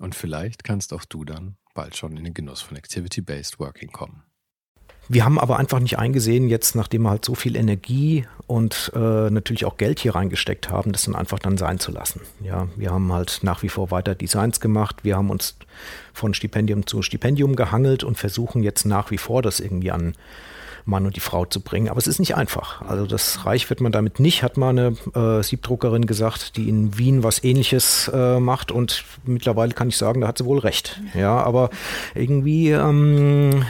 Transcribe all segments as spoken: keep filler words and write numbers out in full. Und vielleicht kannst auch du dann bald schon in den Genuss von Activity-Based Working kommen. Wir haben aber einfach nicht eingesehen, jetzt nachdem wir halt so viel Energie und äh, natürlich auch Geld hier reingesteckt haben, das dann einfach dann sein zu lassen. Ja, wir haben halt nach wie vor weiter Designs gemacht, wir haben uns von Stipendium zu Stipendium gehangelt und versuchen jetzt nach wie vor das irgendwie an Mann und die Frau zu bringen. Aber es ist nicht einfach. Also das reich wird man damit nicht, hat mal eine äh, Siebdruckerin gesagt, die in Wien was Ähnliches äh, macht, und mittlerweile kann ich sagen, da hat sie wohl recht. Ja, aber irgendwie... Ähm,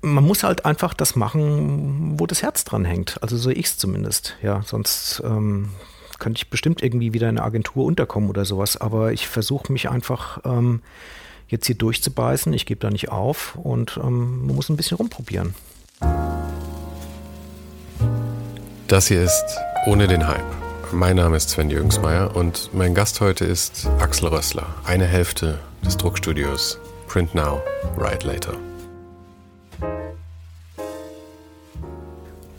Man muss halt einfach das machen, wo das Herz dran hängt. Also so ich es zumindest. Ja, sonst ähm, könnte ich bestimmt irgendwie wieder in einer Agentur unterkommen oder sowas. Aber ich versuche mich einfach ähm, jetzt hier durchzubeißen. Ich gebe da nicht auf und ähm, man muss ein bisschen rumprobieren. Das hier ist Ohne den Hype. Mein Name ist Sven Jürgensmeier und mein Gast heute ist Axel Rössler. Eine Hälfte des Druckstudios Print Now, Write Later.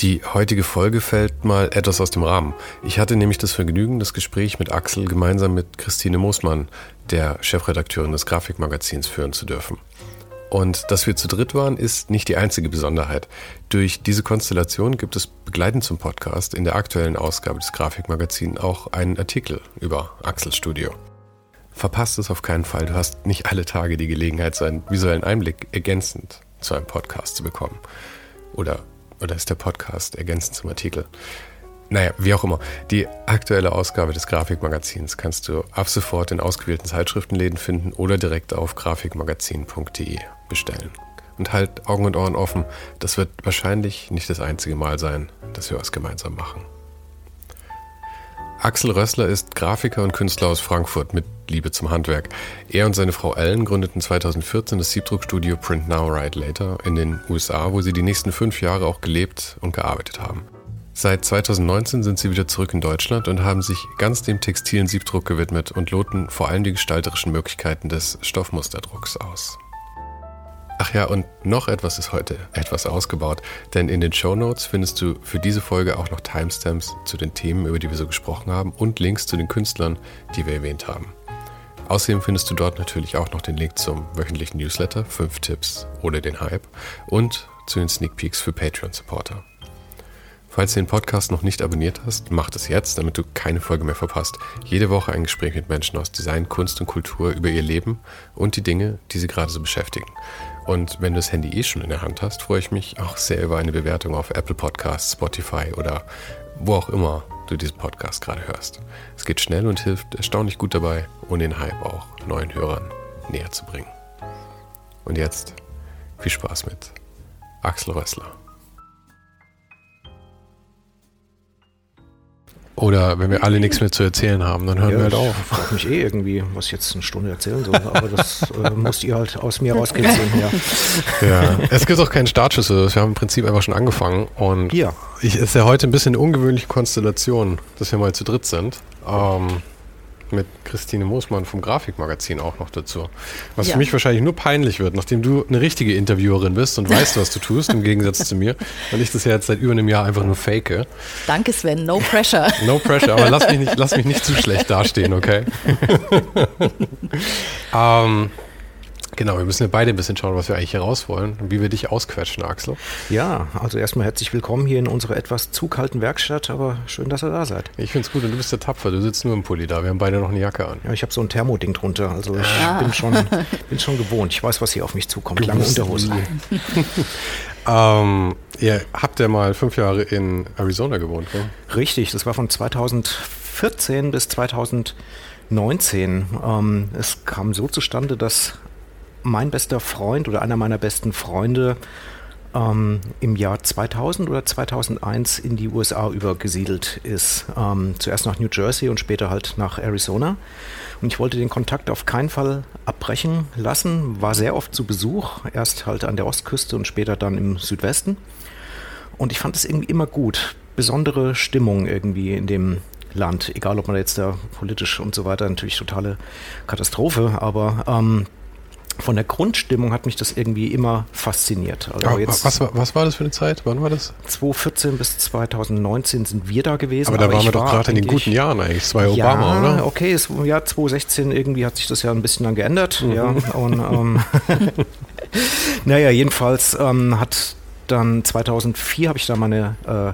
Die heutige Folge fällt mal etwas aus dem Rahmen. Ich hatte nämlich das Vergnügen, das Gespräch mit Axel gemeinsam mit Christine Moosmann, der Chefredakteurin des Grafikmagazins, führen zu dürfen. Und dass wir zu dritt waren, ist nicht die einzige Besonderheit. Durch diese Konstellation gibt es begleitend zum Podcast in der aktuellen Ausgabe des Grafikmagazins auch einen Artikel über Axels Studio. Verpasst es auf keinen Fall. Du hast nicht alle Tage die Gelegenheit, so einen visuellen Einblick ergänzend zu einem Podcast zu bekommen. Oder... Oder ist der Podcast ergänzend zum Artikel? Naja, wie auch immer. Die aktuelle Ausgabe des Grafikmagazins kannst du ab sofort in ausgewählten Zeitschriftenläden finden oder direkt auf grafikmagazin punkt de bestellen. Und halt Augen und Ohren offen. Das wird wahrscheinlich nicht das einzige Mal sein, dass wir was gemeinsam machen. Axel Rössler ist Grafiker und Künstler aus Frankfurt mit Liebe zum Handwerk. Er und seine Frau Ellen gründeten zweitausendvierzehn das Siebdruckstudio Print Now, Write Later in den U S A, wo sie die nächsten fünf Jahre auch gelebt und gearbeitet haben. Seit zweitausendneunzehn sind sie wieder zurück in Deutschland und haben sich ganz dem textilen Siebdruck gewidmet und loten vor allem die gestalterischen Möglichkeiten des Stoffmusterdrucks aus. Ach ja, und noch etwas ist heute etwas ausgebaut, denn in den Shownotes findest du für diese Folge auch noch Timestamps zu den Themen, über die wir so gesprochen haben, und Links zu den Künstlern, die wir erwähnt haben. Außerdem findest du dort natürlich auch noch den Link zum wöchentlichen Newsletter fünf Tipps ohne den Hype und zu den Sneak Peeks für Patreon-Supporter. Falls du den Podcast noch nicht abonniert hast, mach das jetzt, damit du keine Folge mehr verpasst. Jede Woche ein Gespräch mit Menschen aus Design, Kunst und Kultur über ihr Leben und die Dinge, die sie gerade so beschäftigen. Und wenn du das Handy eh schon in der Hand hast, freue ich mich auch sehr über eine Bewertung auf Apple Podcasts, Spotify oder wo auch immer du diesen Podcast gerade hörst. Es geht schnell und hilft erstaunlich gut dabei, ohne den Hype auch neuen Hörern näher zu bringen. Und jetzt viel Spaß mit Axel Rössler. Oder wenn wir alle nichts mehr zu erzählen haben, dann hören ja, wir halt auf. Ich frage mich eh irgendwie, was ich jetzt eine Stunde erzählen soll, aber das äh, musst ihr halt aus mir rauskitzeln. Ja. Ja, es gibt auch keinen Startschuss. Wir haben im Prinzip einfach schon angefangen. Und ja. ich, es ist ja heute ein bisschen eine ungewöhnliche Konstellation, dass wir mal zu dritt sind. Ähm, mit Christine Moosmann vom Grafikmagazin auch noch dazu. Was ja. für mich wahrscheinlich nur peinlich wird, nachdem du eine richtige Interviewerin bist und weißt, was du tust, im Gegensatz zu mir, weil ich das ja jetzt seit über einem Jahr einfach nur fake. Danke Sven, no pressure. No pressure, aber lass mich nicht, lass mich nicht zu schlecht dastehen, okay? ähm, Genau, wir müssen ja beide ein bisschen schauen, was wir eigentlich hier raus wollen und wie wir dich ausquetschen, Axel. Ja, also erstmal herzlich willkommen hier in unserer etwas zu kalten Werkstatt, aber schön, dass ihr da seid. Ich finde es gut und du bist ja tapfer, du sitzt nur im Pulli da, wir haben beide noch eine Jacke an. Ja, ich habe so ein Thermoding drunter, also ich ah. bin, schon, bin schon gewohnt, ich weiß, was hier auf mich zukommt, du lange Unterhosen. ähm, ihr habt ja mal fünf Jahre in Arizona gewohnt, oder? Richtig, das war von zweitausendvierzehn bis zweitausendneunzehn. Ähm, es kam so zustande, dass mein bester Freund oder einer meiner besten Freunde ähm, im Jahr zweitausend oder zweitausendeins in die U S A übergesiedelt ist. Ähm, zuerst nach New Jersey und später halt nach Arizona. Und ich wollte den Kontakt auf keinen Fall abbrechen lassen, war sehr oft zu Besuch, erst halt an der Ostküste und später dann im Südwesten. Und ich fand es irgendwie immer gut. Besondere Stimmung irgendwie in dem Land. Egal, ob man jetzt da politisch und so weiter, natürlich totale Katastrophe, aber ähm, von der Grundstimmung hat mich das irgendwie immer fasziniert. Also aber jetzt was, was war das für eine Zeit? Wann war das? zweitausendvierzehn bis zweitausendneunzehn sind wir da gewesen. Aber da aber waren wir doch war gerade in den guten Jahren eigentlich. Es war ja Obama, oder? Ja, okay. Es, ja, zweitausendsechzehn irgendwie hat sich das ja ein bisschen dann geändert. Mhm. Ja, und, ähm, naja, jedenfalls ähm, hat dann zweitausendvier habe ich da meine äh,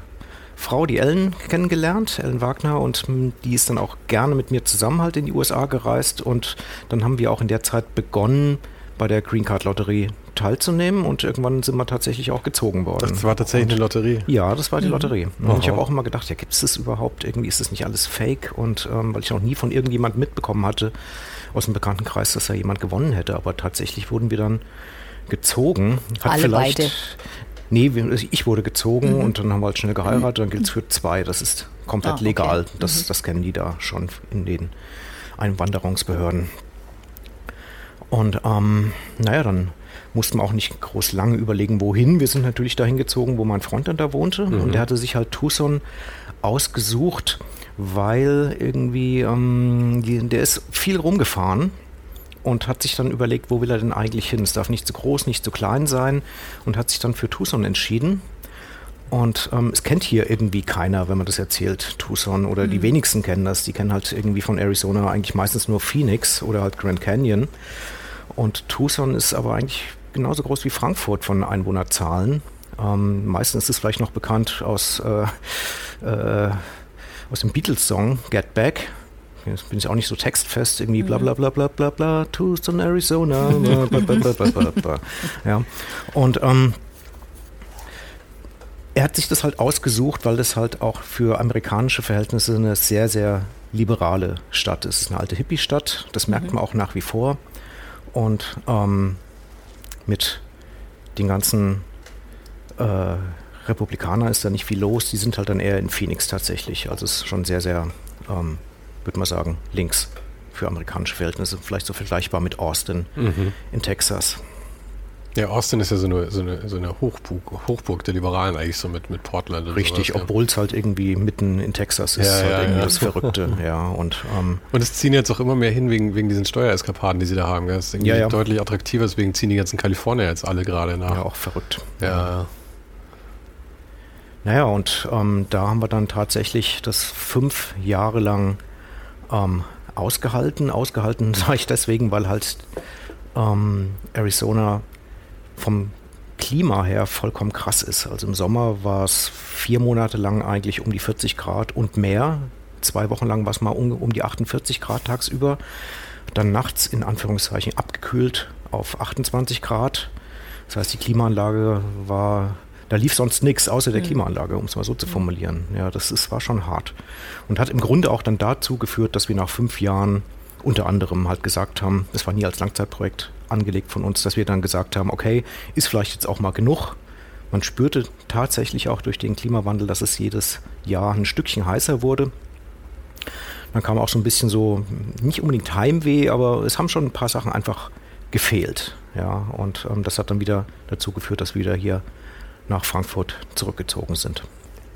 Frau, die Ellen, kennengelernt, Ellen Wagner, und die ist dann auch gerne mit mir zusammen halt in die U S A gereist und dann haben wir auch in der Zeit begonnen, bei der Green Card Lotterie teilzunehmen und irgendwann sind wir tatsächlich auch gezogen worden. Das war tatsächlich und eine Lotterie? Ja, das war die Lotterie. Mhm. Und ich habe auch immer gedacht, ja, gibt es das überhaupt? Irgendwie ist das nicht alles fake und ähm, weil ich noch nie von irgendjemandem mitbekommen hatte aus dem Bekanntenkreis, dass da jemand gewonnen hätte, aber tatsächlich wurden wir dann gezogen. Hat Alle vielleicht beide. Nee, ich wurde gezogen mhm. und dann haben wir halt schnell geheiratet, dann gilt es für zwei, das ist komplett ah, okay. legal, das, mhm. das kennen die da schon in den Einwanderungsbehörden. Und ähm, naja, dann mussten wir auch nicht groß lange überlegen, wohin, wir sind natürlich dahin gezogen, wo mein Freund dann da wohnte mhm. und der hatte sich halt Tucson ausgesucht, weil irgendwie, ähm, der ist viel rumgefahren. Und hat sich dann überlegt, wo will er denn eigentlich hin? Es darf nicht zu groß, nicht zu klein sein. Und hat sich dann für Tucson entschieden. Und ähm, es kennt hier irgendwie keiner, wenn man das erzählt, Tucson. Oder mhm. die wenigsten kennen das. Die kennen halt irgendwie von Arizona eigentlich meistens nur Phoenix oder halt Grand Canyon. Und Tucson ist aber eigentlich genauso groß wie Frankfurt von Einwohnerzahlen. Ähm, meistens ist es vielleicht noch bekannt aus, äh, äh, aus dem Beatles-Song Get Back. Jetzt bin ich auch nicht so textfest, irgendwie bla bla bla bla bla bla, Tucson, Arizona, bla bla bla bla bla bla. Ja. Und ähm, er hat sich das halt ausgesucht, weil das halt auch für amerikanische Verhältnisse eine sehr, sehr liberale Stadt ist. Es ist eine alte Hippie-Stadt, das merkt man auch nach wie vor. Und ähm, mit den ganzen äh, Republikanern ist da nicht viel los, die sind halt dann eher in Phoenix tatsächlich. Also es ist schon sehr, sehr... Ähm, würde man sagen, links für amerikanische Verhältnisse. Vielleicht so vergleichbar mit Austin mhm. in Texas. Ja, Austin ist ja so eine, so eine, so eine Hochburg, Hochburg der Liberalen eigentlich, so mit, mit Portland. Und richtig, sowas, obwohl es ja. halt irgendwie mitten in Texas ist, ja, halt ja, irgendwie ja. das Verrückte. ja, und, ähm, und es ziehen jetzt auch immer mehr hin wegen, wegen diesen Steuereskapaden, die sie da haben. Gell? Das ist irgendwie ja, ja. deutlich attraktiver, deswegen ziehen die ganzen Kalifornier jetzt alle gerade nach. Ja, auch verrückt. Ja, ja. Naja, und ähm, da haben wir dann tatsächlich das fünf Jahre lang Ähm, ausgehalten. Ausgehalten sage ich deswegen, weil halt ähm, Arizona vom Klima her vollkommen krass ist. Also im Sommer war es vier Monate lang eigentlich um die vierzig Grad und mehr. Zwei Wochen lang war es mal um, um die achtundvierzig Grad tagsüber. Dann nachts in Anführungszeichen abgekühlt auf achtundzwanzig Grad. Das heißt, die Klimaanlage war... Da lief sonst nichts außer der Klimaanlage, um es mal so zu formulieren. Ja, das ist, war schon hart. Und hat im Grunde auch dann dazu geführt, dass wir nach fünf Jahren unter anderem halt gesagt haben, das war nie als Langzeitprojekt angelegt von uns, dass wir dann gesagt haben, okay, ist vielleicht jetzt auch mal genug. Man spürte tatsächlich auch durch den Klimawandel, dass es jedes Jahr ein Stückchen heißer wurde. Dann kam auch so ein bisschen so, nicht unbedingt Heimweh, aber es haben schon ein paar Sachen einfach gefehlt. Ja, und ähm, das hat dann wieder dazu geführt, dass wir wieder hier nach Frankfurt zurückgezogen sind.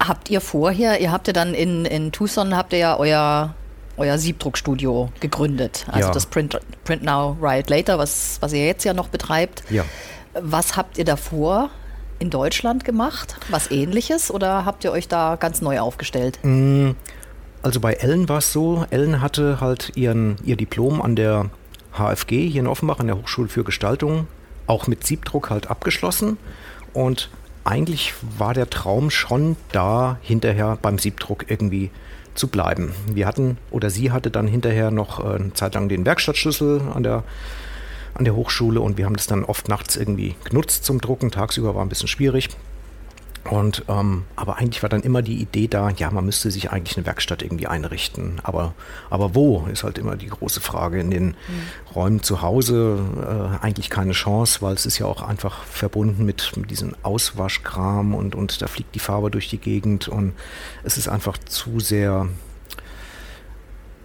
Habt ihr vorher, ihr habt ja dann in, in Tucson, habt ihr ja euer, euer Siebdruckstudio gegründet, also ja. das Print, Print Now, Write Later, was, was ihr jetzt ja noch betreibt. Ja. Was habt ihr davor in Deutschland gemacht? Was Ähnliches oder habt ihr euch da ganz neu aufgestellt? Also bei Ellen war es so, Ellen hatte halt ihren, ihr Diplom an der H F G hier in Offenbach an der Hochschule für Gestaltung, auch mit Siebdruck halt abgeschlossen. Und eigentlich war der Traum schon da, hinterher beim Siebdruck irgendwie zu bleiben. Wir hatten, oder sie hatte dann hinterher noch eine Zeit lang den Werkstattschlüssel an der, an der Hochschule, und wir haben das dann oft nachts irgendwie genutzt zum Drucken. Tagsüber war ein bisschen schwierig. Und, ähm, aber eigentlich war dann immer die Idee da, ja, man müsste sich eigentlich eine Werkstatt irgendwie einrichten. Aber, aber wo, ist halt immer die große Frage. In den mhm. Räumen zu Hause äh, eigentlich keine Chance, weil es ist ja auch einfach verbunden mit, mit diesem Auswaschkram und, und da fliegt die Farbe durch die Gegend und es ist einfach zu sehr,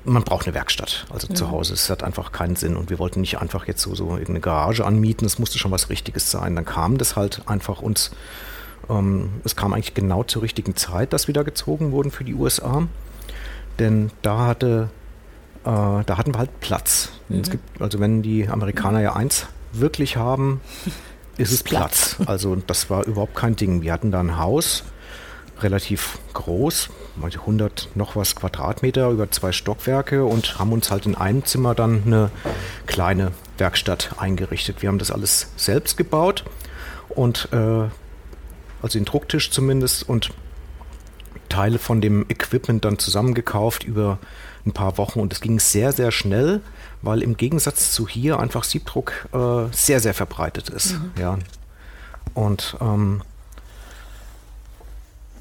man braucht eine Werkstatt, also mhm. zu Hause. Es hat einfach keinen Sinn und wir wollten nicht einfach jetzt so, so irgendeine Garage anmieten, es musste schon was Richtiges sein. Dann kam das halt einfach uns... Es kam eigentlich genau zur richtigen Zeit, dass wir da gezogen wurden für die U S A, denn da, hatte, äh, da hatten wir halt Platz. Mhm. Es gibt, also wenn die Amerikaner ja eins wirklich haben, ist es Platz. Platz. Also das war überhaupt kein Ding. Wir hatten da ein Haus, relativ groß, hundert noch was Quadratmeter über zwei Stockwerke, und haben uns halt in einem Zimmer dann eine kleine Werkstatt eingerichtet. Wir haben das alles selbst gebaut und äh, also den Drucktisch zumindest, und Teile von dem Equipment dann zusammengekauft über ein paar Wochen, und es ging sehr, sehr schnell, weil im Gegensatz zu hier einfach Siebdruck äh, sehr, sehr verbreitet ist. Mhm. Ja. Und ähm,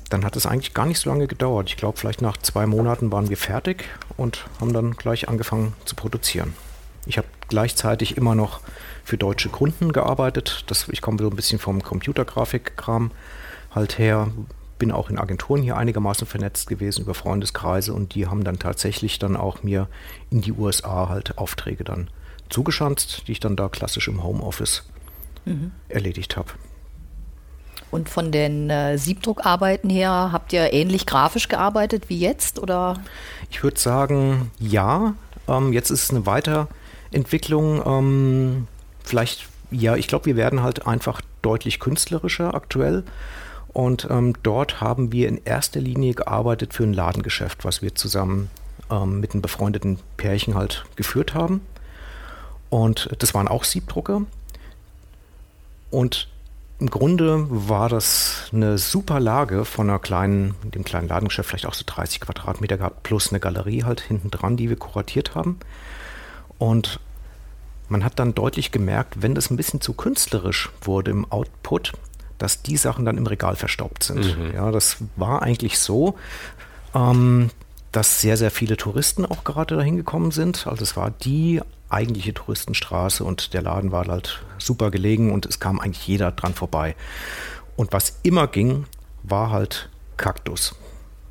dann hat es eigentlich gar nicht so lange gedauert. Ich glaube, vielleicht nach zwei Monaten waren wir fertig und haben dann gleich angefangen zu produzieren. Ich habe gleichzeitig immer noch für deutsche Kunden gearbeitet. Das, ich komme so ein bisschen vom Computergrafikkram halt her. Bin auch in Agenturen hier einigermaßen vernetzt gewesen über Freundeskreise, und die haben dann tatsächlich dann auch mir in die U S A halt Aufträge dann zugeschanzt, die ich dann da klassisch im Homeoffice mhm. erledigt habe. Und von den äh, Siebdruckarbeiten her, habt ihr ähnlich grafisch gearbeitet wie jetzt, oder? Ich würde sagen, ja. Ähm, jetzt ist es eine Weiterentwicklung. Ähm, vielleicht, ja, ich glaube, wir werden halt einfach deutlich künstlerischer aktuell. Und ähm, dort haben wir in erster Linie gearbeitet für ein Ladengeschäft, was wir zusammen ähm, mit einem befreundeten Pärchen halt geführt haben. Und das waren auch Siebdrucker. Und im Grunde war das eine super Lage von einer kleinen, dem kleinen Ladengeschäft, vielleicht auch so dreißig Quadratmeter gehabt, plus eine Galerie halt hinten dran, die wir kuratiert haben. Und man hat dann deutlich gemerkt, wenn das ein bisschen zu künstlerisch wurde im Output, dass die Sachen dann im Regal verstaubt sind. Mhm. Ja, das war eigentlich so, ähm, dass sehr, sehr viele Touristen auch gerade dahin gekommen sind. Also es war die eigentliche Touristenstraße, und der Laden war halt super gelegen und es kam eigentlich jeder dran vorbei. Und was immer ging, war halt Kaktus.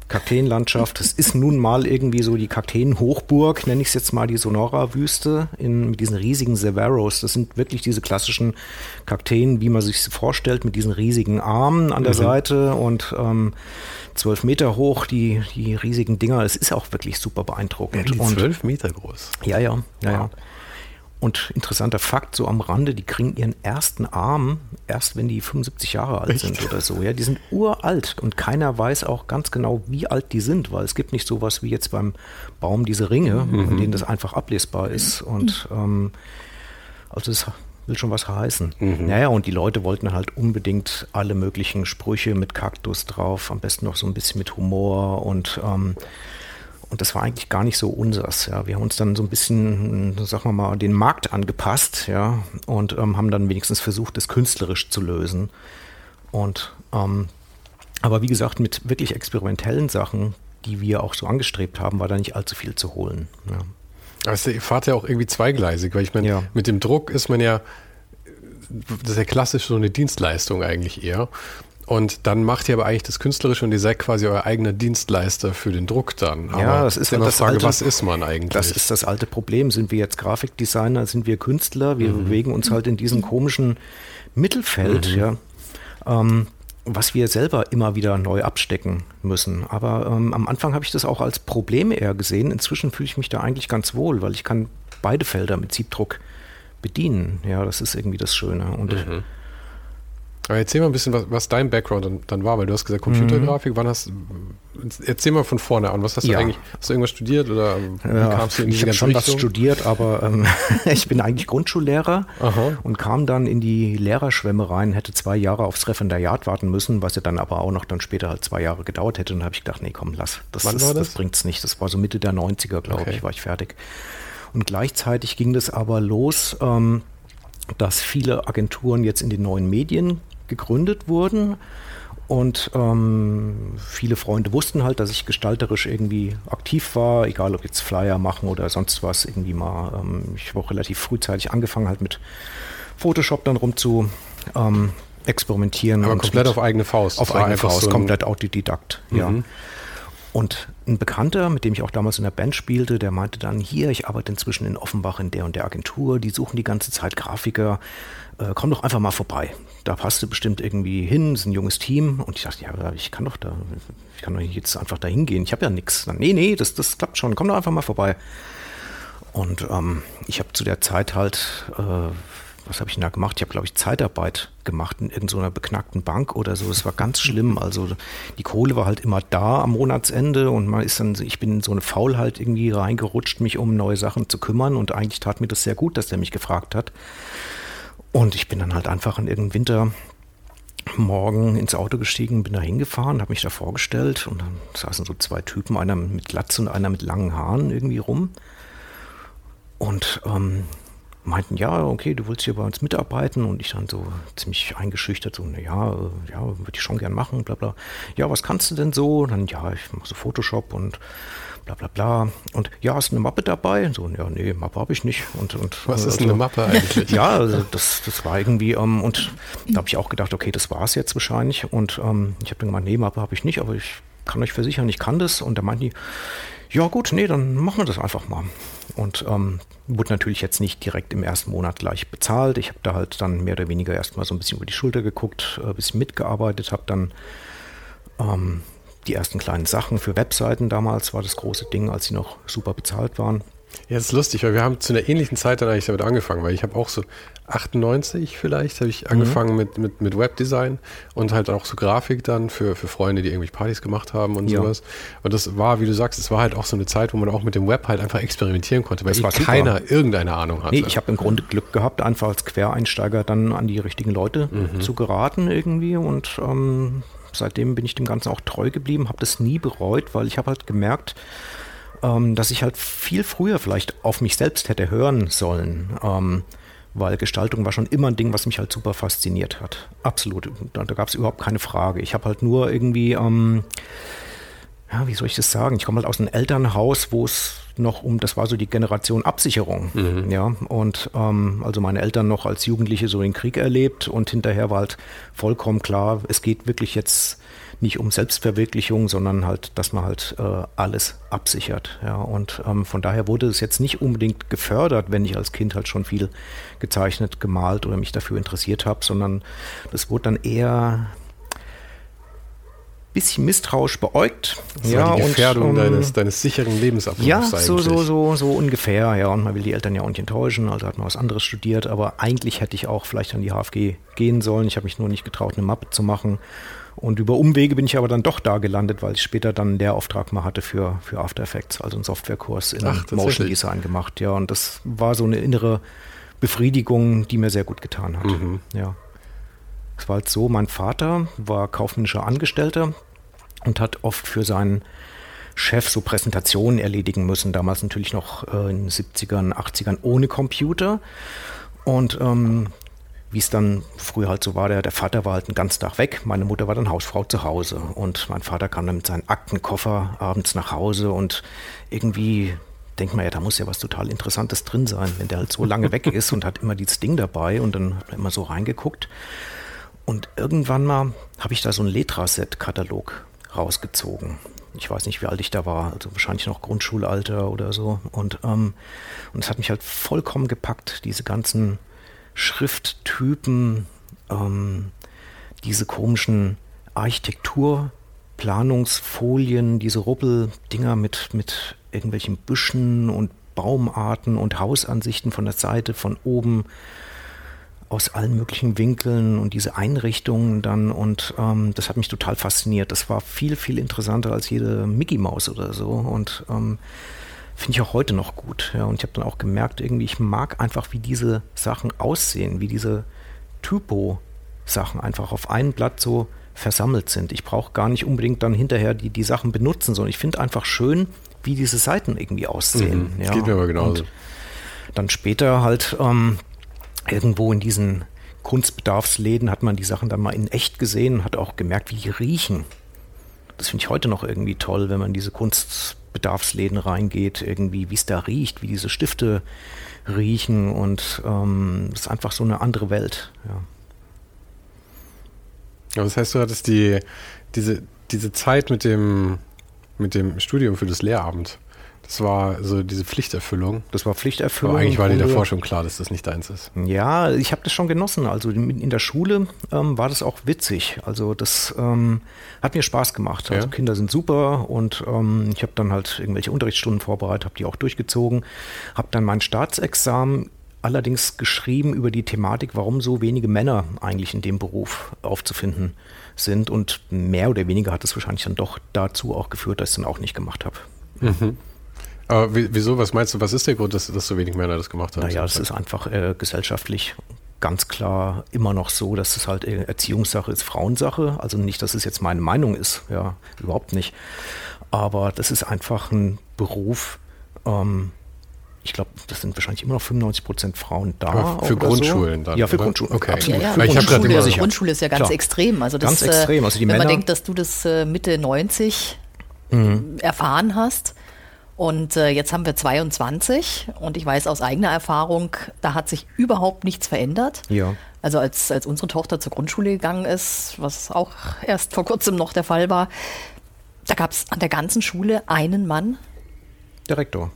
Kakteenlandschaft, das ist nun mal irgendwie so die Kakteenhochburg, nenne ich es jetzt mal, die Sonora-Wüste in, mit diesen riesigen Saguaros. Das sind wirklich diese klassischen Kakteen, wie man sich sie vorstellt, mit diesen riesigen Armen an der mhm. Seite und ähm, zwölf Meter hoch, die, die riesigen Dinger. Es ist auch wirklich super beeindruckend. Ja, die und zwölf Meter groß. Ja, ja, ja, ja. Und interessanter Fakt, so am Rande, die kriegen ihren ersten Arm erst, wenn die fünfundsiebzig Jahre alt Echt? Sind oder so. Ja, die sind uralt und keiner weiß auch ganz genau, wie alt die sind, weil es gibt nicht sowas wie jetzt beim Baum diese Ringe, mhm. in denen das einfach ablesbar ist. Und ähm, also das will schon was heißen. Mhm. Naja, und die Leute wollten halt unbedingt alle möglichen Sprüche mit Kaktus drauf, am besten noch so ein bisschen mit Humor und ähm, Und das war eigentlich gar nicht so unseres. Ja. Wir haben uns dann so ein bisschen, sagen wir mal, den Markt angepasst, ja, und ähm, haben dann wenigstens versucht, das künstlerisch zu lösen. Und ähm, aber wie gesagt, mit wirklich experimentellen Sachen, die wir auch so angestrebt haben, war da nicht allzu viel zu holen. Ja. Also ihr fahrt ja auch irgendwie zweigleisig, weil ich meine, ja. mit dem Druck ist man ja, das ist ja klassisch so eine Dienstleistung eigentlich eher. Und dann macht ihr aber eigentlich das Künstlerische, und ihr seid quasi euer eigener Dienstleister für den Druck dann. Aber ja, das ist halt immer die Frage, alte, was ist man eigentlich? Das ist das alte Problem. Sind wir jetzt Grafikdesigner, sind wir Künstler? Wir mhm. bewegen uns halt in diesem komischen Mittelfeld, mhm. ja, ähm, was wir selber immer wieder neu abstecken müssen. Aber ähm, am Anfang habe ich das auch als Problem eher gesehen. Inzwischen fühle ich mich da eigentlich ganz wohl, weil ich kann beide Felder mit Siebdruck bedienen. Ja, das ist irgendwie das Schöne. Und mhm. Aber erzähl mal ein bisschen, was, was dein Background dann, dann war, weil du hast gesagt Computergrafik, mhm. wann hast, erzähl mal von vorne an, was hast ja. du eigentlich, hast du irgendwas studiert oder wie ja, kamst du in die ganze Richtung? Ich habe schon was studiert, aber ähm, ich bin eigentlich Grundschullehrer Aha. und kam dann in die Lehrerschwemme rein, hätte zwei Jahre aufs Referendariat warten müssen, was ja dann aber auch noch dann später halt zwei Jahre gedauert hätte, und da habe ich gedacht, nee komm, lass, das, das, das? das bringt es nicht, das war so Mitte der neunziger, glaube okay. ich, war ich fertig. Und gleichzeitig ging das aber los, ähm, dass viele Agenturen jetzt in den neuen Medien gegründet wurden, und ähm, viele Freunde wussten halt, dass ich gestalterisch irgendwie aktiv war, egal ob jetzt Flyer machen oder sonst was irgendwie mal. Ähm, ich habe auch relativ frühzeitig angefangen halt mit Photoshop dann rum zu ähm, experimentieren. Aber komplett auf eigene Faust. Auf eigene Faust, so komplett Autodidakt, mhm. ja. Und ein Bekannter, mit dem ich auch damals in der Band spielte, der meinte dann, hier, ich arbeite inzwischen in Offenbach in der und der Agentur, die suchen die ganze Zeit Grafiker, äh, komm doch einfach mal vorbei. Da passt du bestimmt irgendwie hin, ist ein junges Team. Und ich dachte, ja, ich kann doch da, ich kann doch jetzt einfach da hingehen, ich habe ja nichts. Nee, nee, das, das klappt schon, komm doch einfach mal vorbei. Und ähm, ich habe zu der Zeit halt, äh, was habe ich denn da gemacht? Ich habe, glaube ich, Zeitarbeit gemacht in irgendeiner beknackten Bank oder so. Das war ganz schlimm. Also die Kohle war halt immer da am Monatsende, und man ist dann, ich bin in so eine Faulheit irgendwie reingerutscht, mich um neue Sachen zu kümmern, und eigentlich tat mir das sehr gut, dass der mich gefragt hat. Und ich bin dann halt einfach in irgendeinem Wintermorgen ins Auto gestiegen, bin da hingefahren, habe mich da vorgestellt, und dann saßen so zwei Typen, einer mit Glatze und einer mit langen Haaren irgendwie rum. Und ähm, meinten, ja, okay, du willst hier bei uns mitarbeiten, und ich dann so ziemlich eingeschüchtert, so, na ja, ja, würde ich schon gern machen, bla bla. Ja, was kannst du denn so? Und dann, ja, ich mache so Photoshop und bla bla bla. Und ja, hast du eine Mappe dabei? Und so, ja, nee, Mappe habe ich nicht. Und, und, was ist also, eine Mappe eigentlich? Ja, also das, das war irgendwie, ähm, und da habe ich auch gedacht, okay, das war es jetzt wahrscheinlich. Und ähm, ich habe dann gemeint, nee, Mappe habe ich nicht, aber ich kann euch versichern, ich kann das. Und da meinten die, ja gut, nee, dann machen wir das einfach mal. Und ähm, wurde natürlich jetzt nicht direkt im ersten Monat gleich bezahlt. Ich habe da halt dann mehr oder weniger erstmal so ein bisschen über die Schulter geguckt, ein bisschen mitgearbeitet, habe dann ähm, die ersten kleinen Sachen für Webseiten, damals war das große Ding, als sie noch super bezahlt waren. Ja, das ist lustig, weil wir haben zu einer ähnlichen Zeit dann eigentlich damit angefangen, weil ich habe auch so achtundneunzig vielleicht, habe ich angefangen mhm. mit, mit, mit Webdesign und halt auch so Grafik dann für, für Freunde, die irgendwie Partys gemacht haben und ja. sowas. Und das war, wie du sagst, es war halt auch so eine Zeit, wo man auch mit dem Web halt einfach experimentieren konnte, weil es war keiner super. irgendeine Ahnung hatte. Nee, ich habe im Grunde Glück gehabt, einfach als Quereinsteiger dann an die richtigen Leute mhm. zu geraten irgendwie, und ähm, seitdem bin ich dem Ganzen auch treu geblieben, habe das nie bereut, weil ich habe halt gemerkt, dass ich halt viel früher vielleicht auf mich selbst hätte hören sollen, ähm, weil Gestaltung war schon immer ein Ding, was mich halt super fasziniert hat. Absolut, da, da gab es überhaupt keine Frage. Ich habe halt nur irgendwie, ähm, ja, wie soll ich das sagen? Ich komme halt aus einem Elternhaus, wo es noch um, das war so die Generation Absicherung, mhm. ja, und ähm, also meine Eltern noch als Jugendliche so den Krieg erlebt, und hinterher war halt vollkommen klar, es geht wirklich jetzt nicht um Selbstverwirklichung, sondern halt, dass man halt äh, alles absichert. Ja. Und ähm, von daher wurde es jetzt nicht unbedingt gefördert, wenn ich als Kind halt schon viel gezeichnet, gemalt oder mich dafür interessiert habe, sondern das wurde dann eher ein bisschen misstrauisch beäugt. Das ja, war die Gefährdung und, um, deines, deines sicheren Lebensablaufs ja, eigentlich. Ja, so, so, so, so ungefähr. Ja. Und man will die Eltern ja auch nicht enttäuschen, also hat man was anderes studiert. Aber eigentlich hätte ich auch vielleicht an die H F G gehen sollen. Ich habe mich nur nicht getraut, eine Mappe zu machen. Und über Umwege bin ich aber dann doch da gelandet, weil ich später dann einen Lehrauftrag mal hatte für, für After Effects, also einen Softwarekurs in Ach, Motion Design gemacht. Ja, und das war so eine innere Befriedigung, die mir sehr gut getan hat. Mhm. Ja. Es war halt so, mein Vater war kaufmännischer Angestellter und hat oft für seinen Chef so Präsentationen erledigen müssen, damals natürlich noch äh, in den siebzigern, achtzigern ohne Computer. Und ähm, wie es dann früher halt so war, der, der Vater war halt einen ganzen Tag weg, meine Mutter war dann Hausfrau zu Hause, und mein Vater kam dann mit seinem Aktenkoffer abends nach Hause, und irgendwie denkt man ja, da muss ja was total Interessantes drin sein, wenn der halt so lange weg ist, und hat immer dieses Ding dabei, und dann hat man immer so reingeguckt, und irgendwann mal habe ich da so einen Letraset-Katalog rausgezogen. Ich weiß nicht, wie alt ich da war, also wahrscheinlich noch Grundschulalter oder so, und ähm, und es hat mich halt vollkommen gepackt, diese ganzen Schrifttypen, ähm, diese komischen Architekturplanungsfolien, diese Ruppeldinger mit, mit irgendwelchen Büschen und Baumarten und Hausansichten von der Seite, von oben, aus allen möglichen Winkeln und diese Einrichtungen dann und ähm, das hat mich total fasziniert. Das war viel, viel interessanter als jede Mickey Maus oder so und ähm, finde ich auch heute noch gut. Ja, und ich habe dann auch gemerkt, irgendwie, ich mag einfach, wie diese Sachen aussehen, wie diese Typo-Sachen einfach auf einem Blatt so versammelt sind. Ich brauche gar nicht unbedingt dann hinterher die, die Sachen benutzen, sondern ich finde einfach schön, wie diese Seiten irgendwie aussehen. Mhm, ja. Geht mir aber genauso. Und dann später halt ähm, irgendwo in diesen Kunstbedarfsläden hat man die Sachen dann mal in echt gesehen und hat auch gemerkt, wie die riechen. Das finde ich heute noch irgendwie toll, wenn man in diese Kunstbedarfsläden reingeht, irgendwie, wie es da riecht, wie diese Stifte riechen und ähm, das ist einfach so eine andere Welt. Ja. Aber das heißt, du hattest die, diese, diese Zeit mit dem, mit dem Studium für das Lehramt. Das war so diese Pflichterfüllung. Das war Pflichterfüllung. Aber eigentlich war dir davor schon klar, dass das nicht deins ist. Ja, ich habe das schon genossen. Also in der Schule ähm, war das auch witzig. Also das ähm, hat mir Spaß gemacht. Also ja. Kinder sind super und ähm, ich habe dann halt irgendwelche Unterrichtsstunden vorbereitet, habe die auch durchgezogen, habe dann mein Staatsexamen allerdings geschrieben über die Thematik, warum so wenige Männer eigentlich in dem Beruf aufzufinden sind. Und mehr oder weniger hat es wahrscheinlich dann doch dazu auch geführt, dass ich es dann auch nicht gemacht habe. Mhm. Aber wieso, was meinst du, was ist der Grund, dass, dass so wenig Männer das gemacht haben? Naja, es ist einfach äh, gesellschaftlich ganz klar immer noch so, dass es halt Erziehungssache ist, Frauensache. Also nicht, dass es jetzt meine Meinung ist, ja, überhaupt nicht. Aber das ist einfach ein Beruf, ähm, ich glaube, das sind wahrscheinlich immer noch fünfundneunzig Prozent Frauen da. Aber für Grundschulen so. Dann? Ja, für oder? Grundschulen. Okay. Absolut. Ja, ja. Für ich Grundschule, immer also Grundschule ist ja ganz klar. Extrem. Also das, ganz extrem. Also die wenn Männer, man denkt, dass du das äh, Mitte neunzig mhm. erfahren hast, und äh, jetzt haben wir zweiundzwanzig und ich weiß aus eigener Erfahrung, da hat sich überhaupt nichts verändert. Ja. Also als, als unsere Tochter zur Grundschule gegangen ist, was auch erst vor kurzem noch der Fall war, da gab es an der ganzen Schule einen Mann. Der Rektor.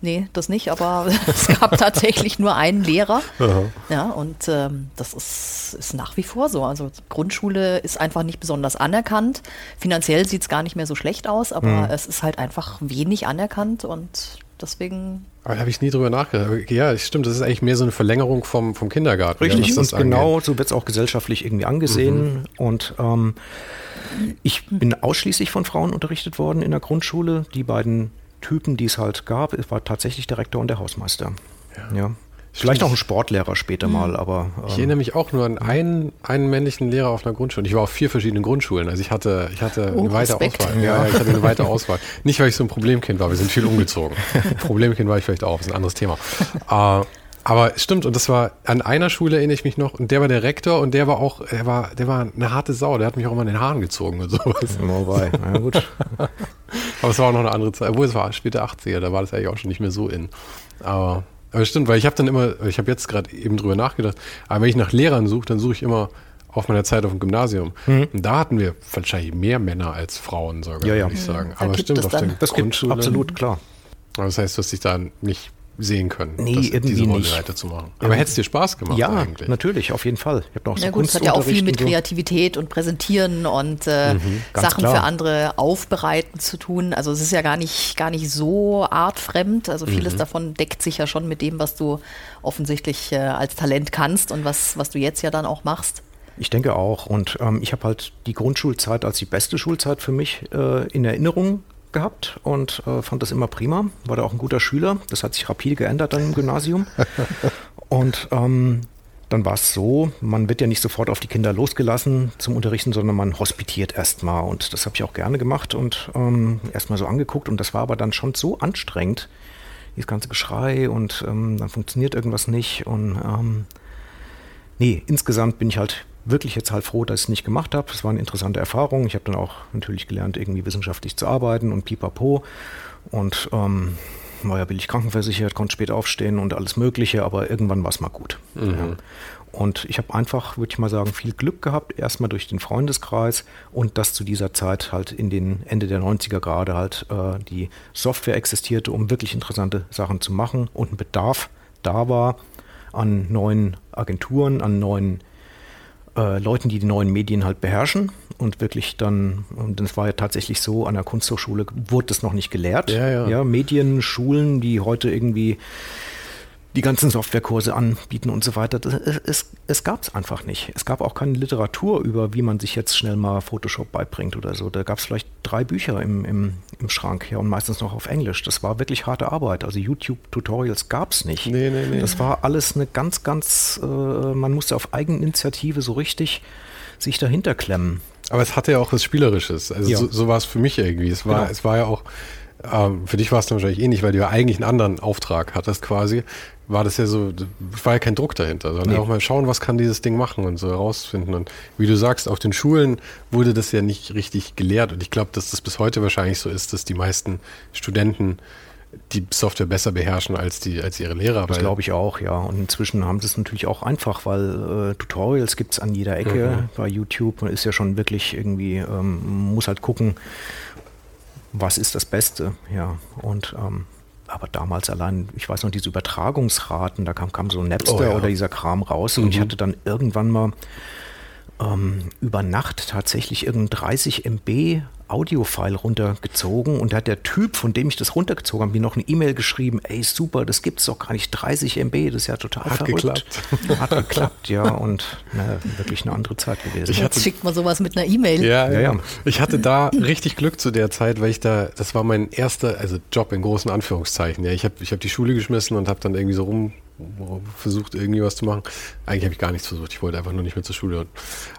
Nee, das nicht, aber es gab tatsächlich nur einen Lehrer. Uh-huh. Ja, und ähm, das ist, ist nach wie vor so. Also Grundschule ist einfach nicht besonders anerkannt. Finanziell sieht es gar nicht mehr so schlecht aus, aber mhm. es ist halt einfach wenig anerkannt und deswegen... Aber da habe ich nie drüber nachgedacht. Ja, stimmt, das ist eigentlich mehr so eine Verlängerung vom, vom Kindergarten. Richtig, ja, das und genau, so wird es auch gesellschaftlich irgendwie angesehen. Mhm. Und ähm, ich bin ausschließlich von Frauen unterrichtet worden in der Grundschule. Die beiden... Typen, die es halt gab, war tatsächlich der Rektor und der Hausmeister. Ja. Ja. Vielleicht auch ein Sportlehrer später mhm. mal, aber... Ähm, ich erinnere mich auch nur an einen, einen männlichen Lehrer auf einer Grundschule. Ich war auf vier verschiedenen Grundschulen. Also ich hatte, ich hatte oh, eine weite Respekt. Auswahl. Ja, ich hatte eine weite Auswahl. Nicht, weil ich so ein Problemkind war. Wir sind viel umgezogen. Problemkind war ich vielleicht auch. Das ist ein anderes Thema. Äh, aber stimmt, und das war an einer Schule, erinnere ich mich noch, und der war der Rektor und der war auch, der war, der war eine harte Sau. Der hat mich auch immer in den Haaren gezogen und sowas. Wobei, na gut. Aber es war auch noch eine andere Zeit, obwohl es war später achtziger, da war das eigentlich auch schon nicht mehr so in. Aber, aber stimmt, weil ich habe dann immer, ich habe jetzt gerade eben drüber nachgedacht, aber wenn ich nach Lehrern suche, dann suche ich immer auf meiner Zeit auf dem Gymnasium. Mhm. Und da hatten wir wahrscheinlich mehr Männer als Frauen, sogar, ja, ja. würde ich sagen. Ja, aber stimmt, auf der Grundschule. Absolut, klar. Aber das heißt, dass ich da nicht sehen können, nee, das, diese Rolle weiterzumachen. Aber ähm, hätte es dir Spaß gemacht ja, eigentlich? Ja, natürlich, auf jeden Fall. Ich habe noch so ja, gut, es hat ja auch viel mit Kreativität und Präsentieren und äh, mhm, Sachen klar. für andere aufbereiten zu tun. Also es ist ja gar nicht, gar nicht so artfremd. Also vieles mhm. davon deckt sich ja schon mit dem, was du offensichtlich äh, als Talent kannst und was, was du jetzt ja dann auch machst. Ich denke auch. Und ähm, ich habe halt die Grundschulzeit als die beste Schulzeit für mich äh, in Erinnerung gehabt und äh, fand das immer prima. War da auch ein guter Schüler. Das hat sich rapide geändert dann im Gymnasium. Und ähm, dann war es so, man wird ja nicht sofort auf die Kinder losgelassen zum Unterrichten, sondern man hospitiert erstmal. Und das habe ich auch gerne gemacht und ähm, erstmal so angeguckt. Und das war aber dann schon so anstrengend, dieses ganze Geschrei und ähm, dann funktioniert irgendwas nicht. Und ähm, nee, insgesamt bin ich halt wirklich jetzt halt froh, dass ich es nicht gemacht habe. Das war eine interessante Erfahrung. Ich habe dann auch natürlich gelernt, irgendwie wissenschaftlich zu arbeiten und pipapo. Und ähm, war ja billig krankenversichert, konnte spät aufstehen und alles Mögliche, aber irgendwann war es mal gut. Mhm. Ja. Und ich habe einfach, würde ich mal sagen, viel Glück gehabt, erstmal durch den Freundeskreis und dass zu dieser Zeit halt in den Ende der neunziger gerade halt äh, die Software existierte, um wirklich interessante Sachen zu machen und ein Bedarf da war an neuen Agenturen, an neuen Leuten, die die neuen Medien halt beherrschen und wirklich dann, und das war ja tatsächlich so, an der Kunsthochschule wurde das noch nicht gelehrt. Ja, ja. Ja, Medien, Schulen, die heute irgendwie die ganzen Softwarekurse anbieten und so weiter. Das, es es gab es einfach nicht. Es gab auch keine Literatur über, wie man sich jetzt schnell mal Photoshop beibringt oder so. Da gab es vielleicht drei Bücher im, im, im Schrank, ja, und meistens noch auf Englisch. Das war wirklich harte Arbeit. Also YouTube-Tutorials gab es nicht. Nee, nee, nee. Das war alles eine ganz, ganz, äh, man musste auf Eigeninitiative so richtig sich dahinter klemmen. Aber es hatte ja auch was Spielerisches. Also ja. so, so war es für mich irgendwie. Es war, genau. es war ja auch, ähm, für dich war es dann wahrscheinlich ähnlich, weil du ja eigentlich einen anderen Auftrag hattest quasi. War das ja so, war ja kein Druck dahinter, sondern nee. auch mal schauen, was kann dieses Ding machen und so herausfinden. Und wie du sagst, auf den Schulen wurde das ja nicht richtig gelehrt. Und ich glaube, dass das bis heute wahrscheinlich so ist, dass die meisten Studenten die Software besser beherrschen als die als ihre Lehrer. Das glaube ich auch, ja. Und inzwischen haben sie es natürlich auch einfach, weil äh, Tutorials gibt es an jeder Ecke. Mhm. Bei YouTube ist ja schon wirklich irgendwie, ähm, muss halt gucken, was ist das Beste, ja. Und ähm, aber damals allein, ich weiß noch, diese Übertragungsraten, da kam, kam so Napster oh, ja. oder dieser Kram raus, mhm. und ich hatte dann irgendwann mal ähm, über Nacht tatsächlich irgendein dreißig Megabyte Audiofile runtergezogen, und da hat der Typ, von dem ich das runtergezogen habe, mir noch eine E-Mail geschrieben, ey super, das gibt's doch gar nicht, dreißig Megabyte, das ist ja total hat verrückt. Geklappt. Hat geklappt, ja, und na, wirklich eine andere Zeit gewesen. Ich hatte, Jetzt schickt man sowas mit einer E-Mail. Ja, ja, ja. Ich hatte da richtig Glück zu der Zeit, weil ich da, das war mein erster, also Job in großen Anführungszeichen, ja, ich habe ich hab die Schule geschmissen und habe dann irgendwie so rum versucht, irgendwie was zu machen. Eigentlich habe ich gar nichts versucht, ich wollte einfach nur nicht mehr zur Schule.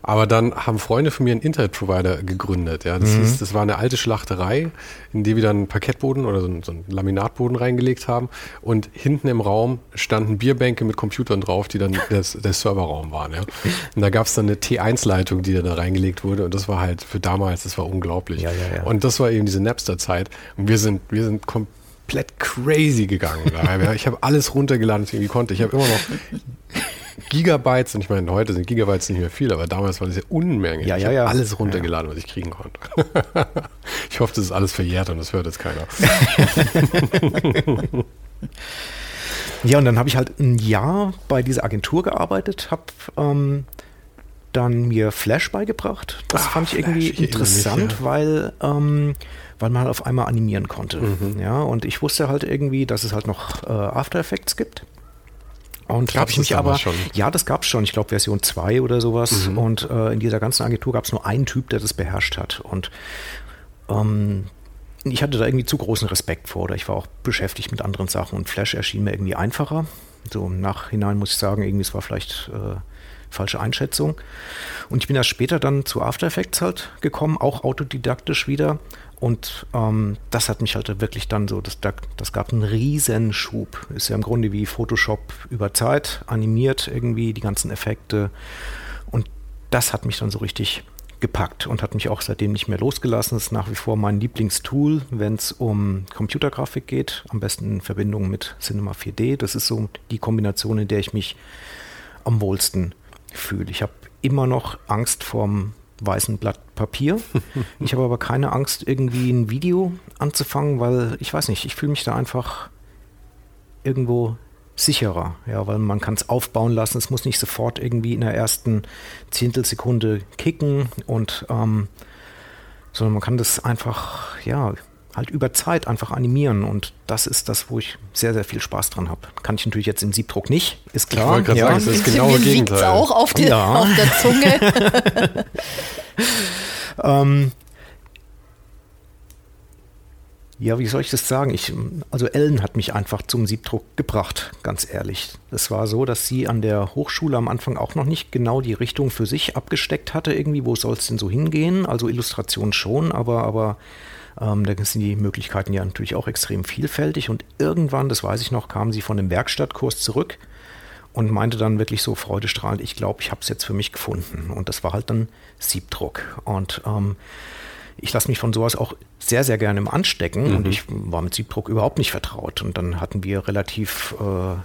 Aber dann haben Freunde von mir einen Internetprovider gegründet, ja, das mhm. hieß, das war eine alte Schlachterei, in die wir dann einen Parkettboden oder so einen, so einen Laminatboden reingelegt haben, und hinten im Raum standen Bierbänke mit Computern drauf, die dann das, der Serverraum waren, ja. Und da gab es dann eine T eins Leitung, die da reingelegt wurde, und das war halt für damals, das war unglaublich. Ja, ja, ja. Und das war eben diese Napster-Zeit, und wir sind, wir sind komplett komplett crazy gegangen. Ich habe alles runtergeladen, was ich irgendwie konnte. Ich habe immer noch Gigabytes, und ich meine, heute sind Gigabytes nicht mehr viel, aber damals waren es ja Unmengen. Ja, ich ja, habe ja. alles runtergeladen, was ich kriegen konnte. Ich hoffe, das ist alles verjährt und das hört jetzt keiner. Ja, und dann habe ich halt ein Jahr bei dieser Agentur gearbeitet, habe ähm, dann mir Flash beigebracht. Das Ach, fand ich irgendwie Flash, ich interessant, mich, ja. weil... Ähm, weil man halt auf einmal animieren konnte. Mhm. Ja, und ich wusste halt irgendwie, dass es halt noch äh, After Effects gibt. Und habe ich mich aber schon? Ja, das gab es schon. Ich glaube Version zwei oder sowas. Mhm. Und äh, in dieser ganzen Agentur gab es nur einen Typ, der das beherrscht hat. Und ähm, ich hatte da irgendwie zu großen Respekt vor. Oder ich war auch beschäftigt mit anderen Sachen. Und Flash erschien mir irgendwie einfacher. So im Nachhinein muss ich sagen, irgendwie es war vielleicht äh, falsche Einschätzung. Und ich bin erst später dann zu After Effects halt gekommen, auch autodidaktisch wieder. Und ähm, das hat mich halt wirklich dann so, das, das gab einen riesen Schub. Ist ja im Grunde wie Photoshop über Zeit, animiert irgendwie die ganzen Effekte. Und das hat mich dann so richtig gepackt und hat mich auch seitdem nicht mehr losgelassen. Das ist nach wie vor mein Lieblingstool, wenn es um Computergrafik geht. Am besten in Verbindung mit Cinema vier D. Das ist so die Kombination, in der ich mich am wohlsten fühle. Ich habe immer noch Angst vorm weißen Blatt Papier. Ich habe aber keine Angst, irgendwie ein Video anzufangen, weil ich weiß nicht, ich fühle mich da einfach irgendwo sicherer, ja, weil man kann es aufbauen lassen. Es muss nicht sofort irgendwie in der ersten Zehntelsekunde kicken und ähm, sondern man kann das einfach, ja, halt über Zeit einfach animieren, und das ist das, wo ich sehr, sehr viel Spaß dran habe. Kann ich natürlich jetzt im Siebdruck nicht, ist klar. Ich wollte gerade ja. sagen, das ist genau das Gegenteil. Mir liegt's auch auf, die, ja. auf der Zunge. ähm, ja, wie soll ich das sagen? Ich, also Ellen hat mich einfach zum Siebdruck gebracht, ganz ehrlich. Es war so, dass sie an der Hochschule am Anfang auch noch nicht genau die Richtung für sich abgesteckt hatte, irgendwie, wo soll es denn so hingehen? Also Illustration schon, aber... aber Ähm, da sind die Möglichkeiten ja natürlich auch extrem vielfältig, und irgendwann, das weiß ich noch, kam sie von dem Werkstattkurs zurück und meinte dann wirklich so freudestrahlend, ich glaube, ich habe es jetzt für mich gefunden, und das war halt dann Siebdruck, und ähm, ich lasse mich von sowas auch sehr, sehr gerne im Anstecken, mhm. und ich war mit Siebdruck überhaupt nicht vertraut, und dann hatten wir relativ, äh,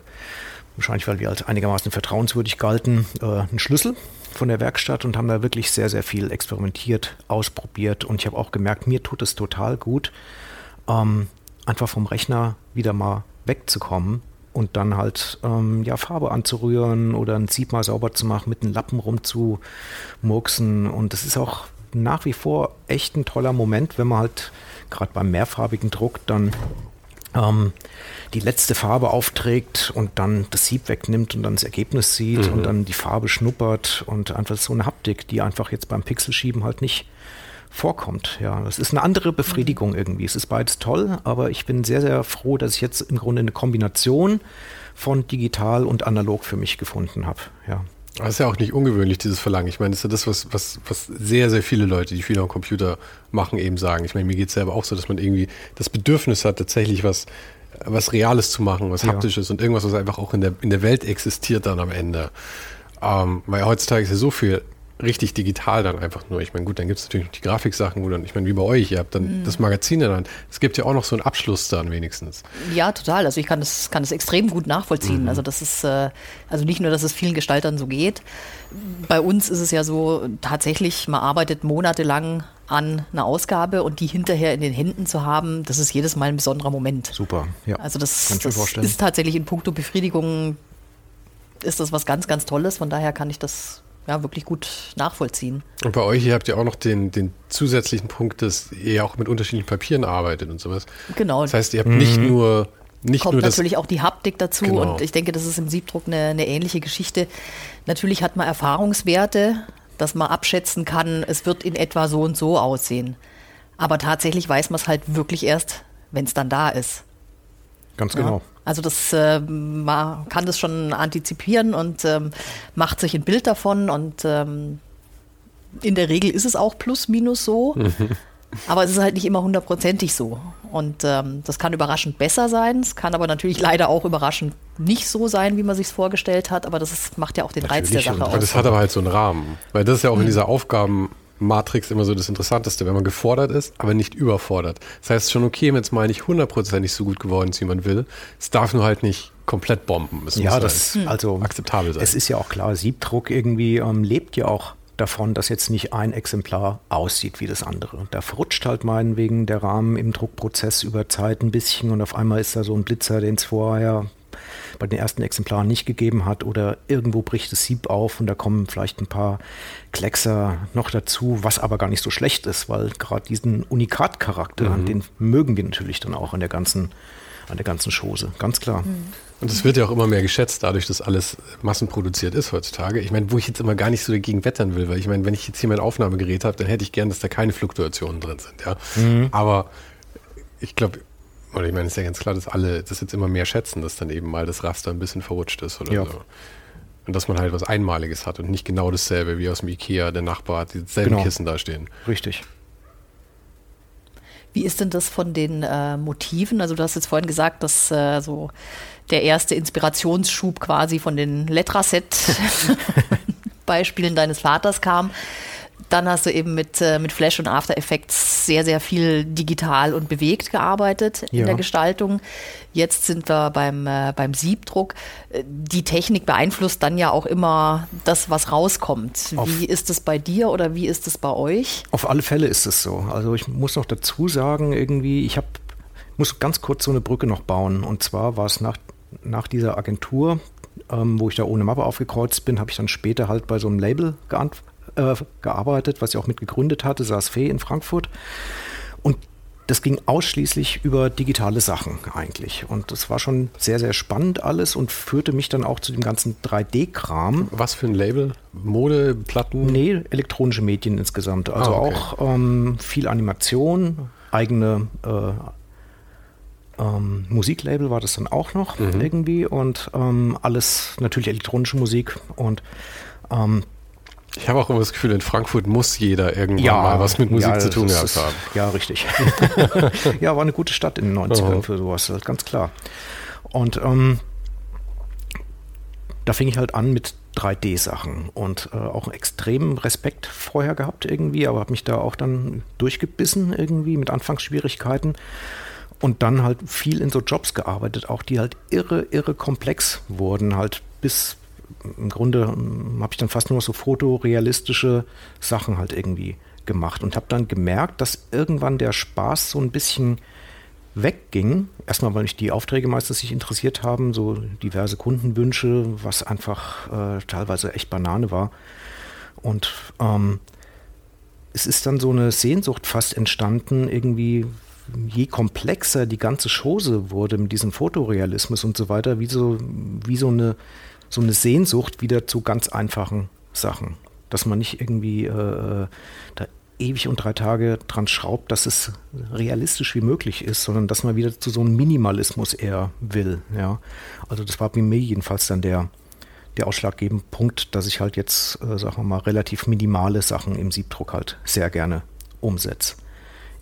wahrscheinlich weil wir als einigermaßen vertrauenswürdig galten, äh, einen Schlüssel von der Werkstatt und haben da wirklich sehr, sehr viel experimentiert, ausprobiert, und ich habe auch gemerkt, mir tut es total gut, ähm, einfach vom Rechner wieder mal wegzukommen und dann halt ähm, ja, Farbe anzurühren oder ein Sieb mal sauber zu machen, mit einem Lappen rumzumurksen, und das ist auch nach wie vor echt ein toller Moment, wenn man halt gerade beim mehrfarbigen Druck dann ähm, die letzte Farbe aufträgt und dann das Sieb wegnimmt und dann das Ergebnis sieht mhm. und dann die Farbe schnuppert und einfach so eine Haptik, die einfach jetzt beim Pixelschieben halt nicht vorkommt. Ja, das ist eine andere Befriedigung irgendwie. Es ist beides toll, aber ich bin sehr, sehr froh, dass ich jetzt im Grunde eine Kombination von digital und analog für mich gefunden habe. Ja. Das ist ja auch nicht ungewöhnlich, dieses Verlangen. Ich meine, das ist ja das, was, was, was sehr, sehr viele Leute, die viel am Computer machen, eben sagen. Ich meine, mir geht es selber auch so, dass man irgendwie das Bedürfnis hat, tatsächlich was, was Reales zu machen, was ja. Haptisches und irgendwas, was einfach auch in der, in der Welt existiert dann am Ende. Ähm, weil heutzutage ist ja so viel richtig digital dann einfach nur. Ich meine, gut, dann gibt es natürlich noch die Grafiksachen, wo dann, ich meine, wie bei euch, ihr habt dann mhm. das Magazin dann. Es gibt ja auch noch so einen Abschluss dann wenigstens. Ja, total. Also ich kann das, kann das extrem gut nachvollziehen. Mhm. Also das ist, also nicht nur, dass es vielen Gestaltern so geht. Bei uns ist es ja so, tatsächlich, man arbeitet monatelang an einer Ausgabe und die hinterher in den Händen zu haben, das ist jedes Mal ein besonderer Moment. Super, ja. Also das, das ist tatsächlich in puncto Befriedigung, ist das was ganz, ganz Tolles. Von daher kann ich das ja wirklich gut nachvollziehen. Und bei euch, ihr habt ja auch noch den, den zusätzlichen Punkt, dass ihr auch mit unterschiedlichen Papieren arbeitet und sowas. Genau. Das heißt, ihr habt mhm. nicht nur nicht Kommt nur natürlich das auch die Haptik dazu genau. und ich denke, das ist im Siebdruck eine, eine ähnliche Geschichte. Natürlich hat man Erfahrungswerte, dass man abschätzen kann, es wird in etwa so und so aussehen. Aber tatsächlich weiß man es halt wirklich erst, wenn es dann da ist. Ganz genau. Ja. Also das, äh, man kann das schon antizipieren und ähm, macht sich ein Bild davon und ähm, in der Regel ist es auch plus minus so, aber es ist halt nicht immer hundertprozentig so und ähm, das kann überraschend besser sein, es kann aber natürlich leider auch überraschend nicht so sein, wie man sich es vorgestellt hat, aber das ist, macht ja auch den natürlich Reiz der Sache schon. aus. Aber das hat aber halt so einen Rahmen, weil das ist ja auch mhm. in dieser Aufgaben Matrix immer so das Interessanteste, wenn man gefordert ist, aber nicht überfordert. Das heißt, schon okay, wenn es mal nicht hundertprozentig so gut geworden ist, wie man will. Es darf nur halt nicht komplett bomben. Es ja, muss das halt also akzeptabel sein. Es ist ja auch klar, Siebdruck irgendwie ähm, lebt ja auch davon, dass jetzt nicht ein Exemplar aussieht wie das andere. Da verrutscht halt meinetwegen der Rahmen im Druckprozess über Zeit ein bisschen und auf einmal ist da so ein Blitzer, den es vorher bei den ersten Exemplaren nicht gegeben hat oder irgendwo bricht das Sieb auf und da kommen vielleicht ein paar Kleckser noch dazu, was aber gar nicht so schlecht ist, weil gerade diesen Unikat-Charakter, mhm. den mögen wir natürlich dann auch an der ganzen, an der ganzen Chose, ganz klar. Mhm. Und es wird ja auch immer mehr geschätzt, dadurch, dass alles massenproduziert ist heutzutage. Ich meine, wo ich jetzt immer gar nicht so dagegen wettern will, weil ich meine, wenn ich jetzt hier mein Aufnahmegerät habe, dann hätte ich gern, dass da keine Fluktuationen drin sind. Ja? Mhm. Aber ich glaube, oder ich meine, es ist ja ganz klar, dass alle das jetzt immer mehr schätzen, dass dann eben mal das Raster ein bisschen verrutscht ist oder ja. so. Und dass man halt was Einmaliges hat und nicht genau dasselbe wie aus dem Ikea, der Nachbar hat dieselben genau. Kissen dastehen. Richtig. Wie ist denn das von den äh, Motiven? Also du hast jetzt vorhin gesagt, dass äh, so der erste Inspirationsschub quasi von den Letraset-Beispielen deines Vaters kam. Dann hast du eben mit, äh, mit Flash und After Effects sehr, sehr viel digital und bewegt gearbeitet ja. in der Gestaltung. Jetzt sind wir beim, äh, beim Siebdruck. Die Technik beeinflusst dann ja auch immer das, was rauskommt. Auf wie ist es bei dir oder wie ist es bei euch? Auf alle Fälle ist es so. Also ich muss noch dazu sagen, irgendwie, ich hab, muss ganz kurz so eine Brücke noch bauen. Und zwar war es nach, nach dieser Agentur, ähm, wo ich da ohne Mappe aufgekreuzt bin, habe ich dann später halt bei so einem Label geantwortet. gearbeitet, was ich auch mit gegründet hatte, Saas Fee in Frankfurt. Und das ging ausschließlich über digitale Sachen eigentlich. Und das war schon sehr, sehr spannend alles und führte mich dann auch zu dem ganzen drei D-Kram. Was für ein Label? Mode, Platten? Nee, elektronische Medien insgesamt. Also ah, okay. auch ähm, viel Animation, eigene äh, ähm, Musiklabel war das dann auch noch mhm. irgendwie und ähm, alles natürlich elektronische Musik und ähm, ich habe auch immer das Gefühl, in Frankfurt muss jeder irgendwann ja, mal was mit Musik ja, zu tun gehabt ist, haben. Ja, richtig. Ja, war eine gute Stadt in den neunzigern oh. für sowas, ganz klar. Und ähm, da fing ich halt an mit drei D-Sachen und äh, auch extremen Respekt vorher gehabt irgendwie, aber habe mich da auch dann durchgebissen irgendwie mit Anfangsschwierigkeiten. Und dann halt viel in so Jobs gearbeitet, auch die halt irre, irre komplex wurden, halt bis im Grunde habe ich dann fast nur so fotorealistische Sachen halt irgendwie gemacht und habe dann gemerkt, dass irgendwann der Spaß so ein bisschen wegging. Erstmal, weil mich die Aufträge meistens nicht interessiert haben, so diverse Kundenwünsche, was einfach äh, teilweise echt Banane war. Und ähm, es ist dann so eine Sehnsucht fast entstanden, irgendwie je komplexer die ganze Chose wurde mit diesem Fotorealismus und so weiter, wie so, wie so eine, so eine Sehnsucht wieder zu ganz einfachen Sachen. Dass man nicht irgendwie äh, da ewig und drei Tage dran schraubt, dass es realistisch wie möglich ist, sondern dass man wieder zu so einem Minimalismus eher will. Ja? Also das war bei mir jedenfalls dann der, der ausschlaggebende Punkt, dass ich halt jetzt, äh, sagen wir mal, relativ minimale Sachen im Siebdruck halt sehr gerne umsetze.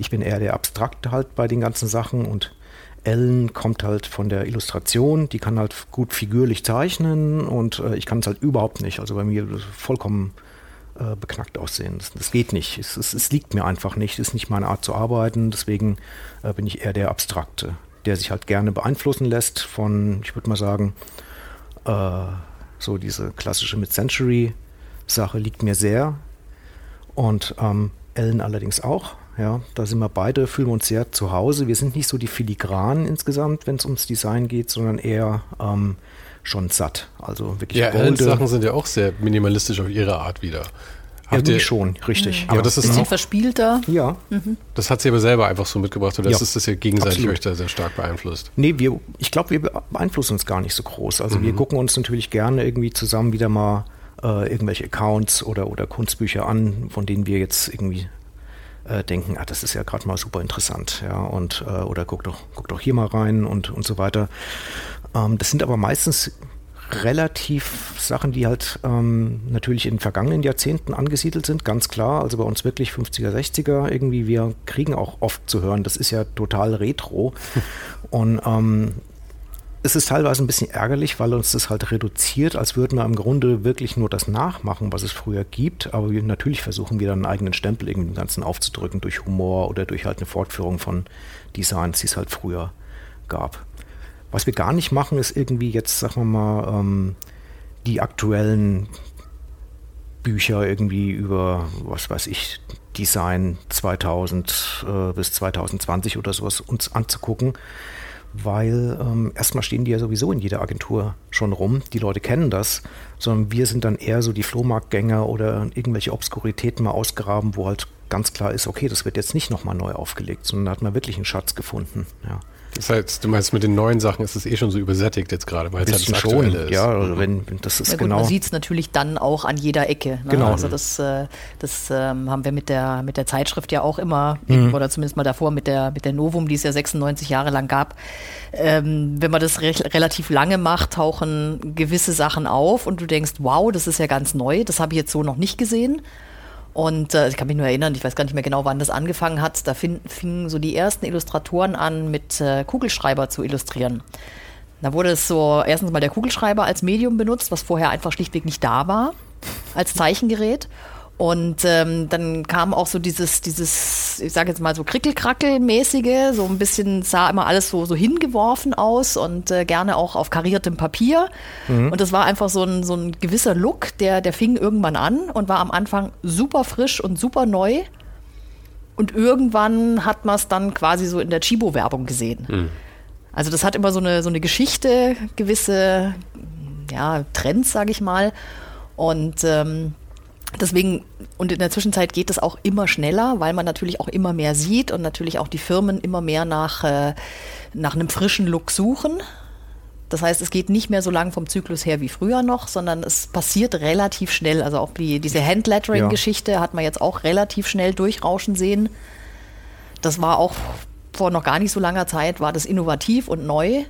Ich bin eher der Abstrakte halt bei den ganzen Sachen und Ellen kommt halt von der Illustration, die kann halt gut figürlich zeichnen und äh, ich kann es halt überhaupt nicht. Also bei mir vollkommen äh, beknackt aussehen. Das, das geht nicht. Es, es, es liegt mir einfach nicht. Es ist nicht meine Art zu arbeiten. Deswegen äh, bin ich eher der Abstrakte, der sich halt gerne beeinflussen lässt von, ich würde mal sagen, äh, so diese klassische Mid-Century-Sache liegt mir sehr und ähm, Ellen allerdings auch. Ja, da sind wir beide, fühlen wir uns sehr zu Hause. Wir sind nicht so die Filigranen insgesamt, wenn es ums Design geht, sondern eher ähm, schon satt. Also wirklich ja, Ellens Sachen sind ja auch sehr minimalistisch auf ihre Art wieder. Habt ja, ihr schon, richtig. Mhm. Aber ja. Das ist ein bisschen auch verspielter. Ja. Mhm. Das hat sie aber selber einfach so mitgebracht. Oder ja. Das ist das ja gegenseitig Absolut. Euch da sehr stark beeinflusst. Nee, wir, ich glaube, wir beeinflussen uns gar nicht so groß. Also mhm. wir gucken uns natürlich gerne irgendwie zusammen wieder mal äh, irgendwelche Accounts oder, oder Kunstbücher an, von denen wir jetzt irgendwie denken, ah, das ist ja gerade mal super interessant, ja, und äh, oder guck doch, guck doch hier mal rein und, und so weiter. Ähm, das sind aber meistens relativ Sachen, die halt ähm, natürlich in den vergangenen Jahrzehnten angesiedelt sind, ganz klar, also bei uns wirklich fünfziger, sechziger irgendwie, wir kriegen auch oft zu hören, das ist ja total retro und ähm, es ist teilweise ein bisschen ärgerlich, weil uns das halt reduziert, als würden wir im Grunde wirklich nur das nachmachen, was es früher gibt. Aber wir, natürlich versuchen wir dann einen eigenen Stempel irgendwie dem Ganzen aufzudrücken durch Humor oder durch halt eine Fortführung von Designs, die es halt früher gab. Was wir gar nicht machen, ist irgendwie jetzt, sagen wir mal, ähm, die aktuellen Bücher irgendwie über, was weiß ich, Design zweitausend äh, bis zweitausendzwanzig oder sowas uns anzugucken. Weil ähm, erstmal stehen die ja sowieso in jeder Agentur schon rum, die Leute kennen das, sondern wir sind dann eher so die Flohmarktgänger oder irgendwelche Obskuritäten mal ausgraben, wo halt ganz klar ist, okay, das wird jetzt nicht nochmal neu aufgelegt, sondern da hat man wirklich einen Schatz gefunden. Ja. Das heißt, du meinst, mit den neuen Sachen ist es eh schon so übersättigt jetzt gerade, weil es halt das Aktuelle schon ist. Ja, also wenn, wenn das ist ja, gut, genau. Man sieht es natürlich dann auch an jeder Ecke. Ne? Genau. Also das, das ähm, haben wir mit der, mit der Zeitschrift ja auch immer, mhm. oder zumindest mal davor mit der, mit der Novum, die es ja sechsundneunzig Jahre lang gab. Ähm, wenn man das re- relativ lange macht, tauchen gewisse Sachen auf und du denkst, wow, das ist ja ganz neu, das habe ich jetzt so noch nicht gesehen. Und äh, ich kann mich nur erinnern, ich weiß gar nicht mehr genau, wann das angefangen hat, da fin- fingen so die ersten Illustratoren an, mit äh, Kugelschreiber zu illustrieren. Da wurde es so erstens mal der Kugelschreiber als Medium benutzt, was vorher einfach schlichtweg nicht da war, als Zeichengerät. Und ähm, dann kam auch so dieses, dieses, ich sage jetzt mal so Krickelkrackel-mäßige, so ein bisschen sah immer alles so, so hingeworfen aus und äh, gerne auch auf kariertem Papier. Mhm. Und das war einfach so ein, so ein gewisser Look, der, der fing irgendwann an und war am Anfang super frisch und super neu. Und irgendwann hat man es dann quasi so in der Chibo-Werbung gesehen. Mhm. Also das hat immer so eine, so eine Geschichte, gewisse ja, Trends, sage ich mal. Und ähm, Deswegen, und in der Zwischenzeit geht es auch immer schneller, weil man natürlich auch immer mehr sieht und natürlich auch die Firmen immer mehr nach, äh, nach einem frischen Look suchen. Das heißt, es geht nicht mehr so lang vom Zyklus her wie früher noch, sondern es passiert relativ schnell. Also auch die, diese Handlettering-Geschichte ja. hat man jetzt auch relativ schnell durchrauschen sehen. Das war auch vor noch gar nicht so langer Zeit, war das innovativ und neu.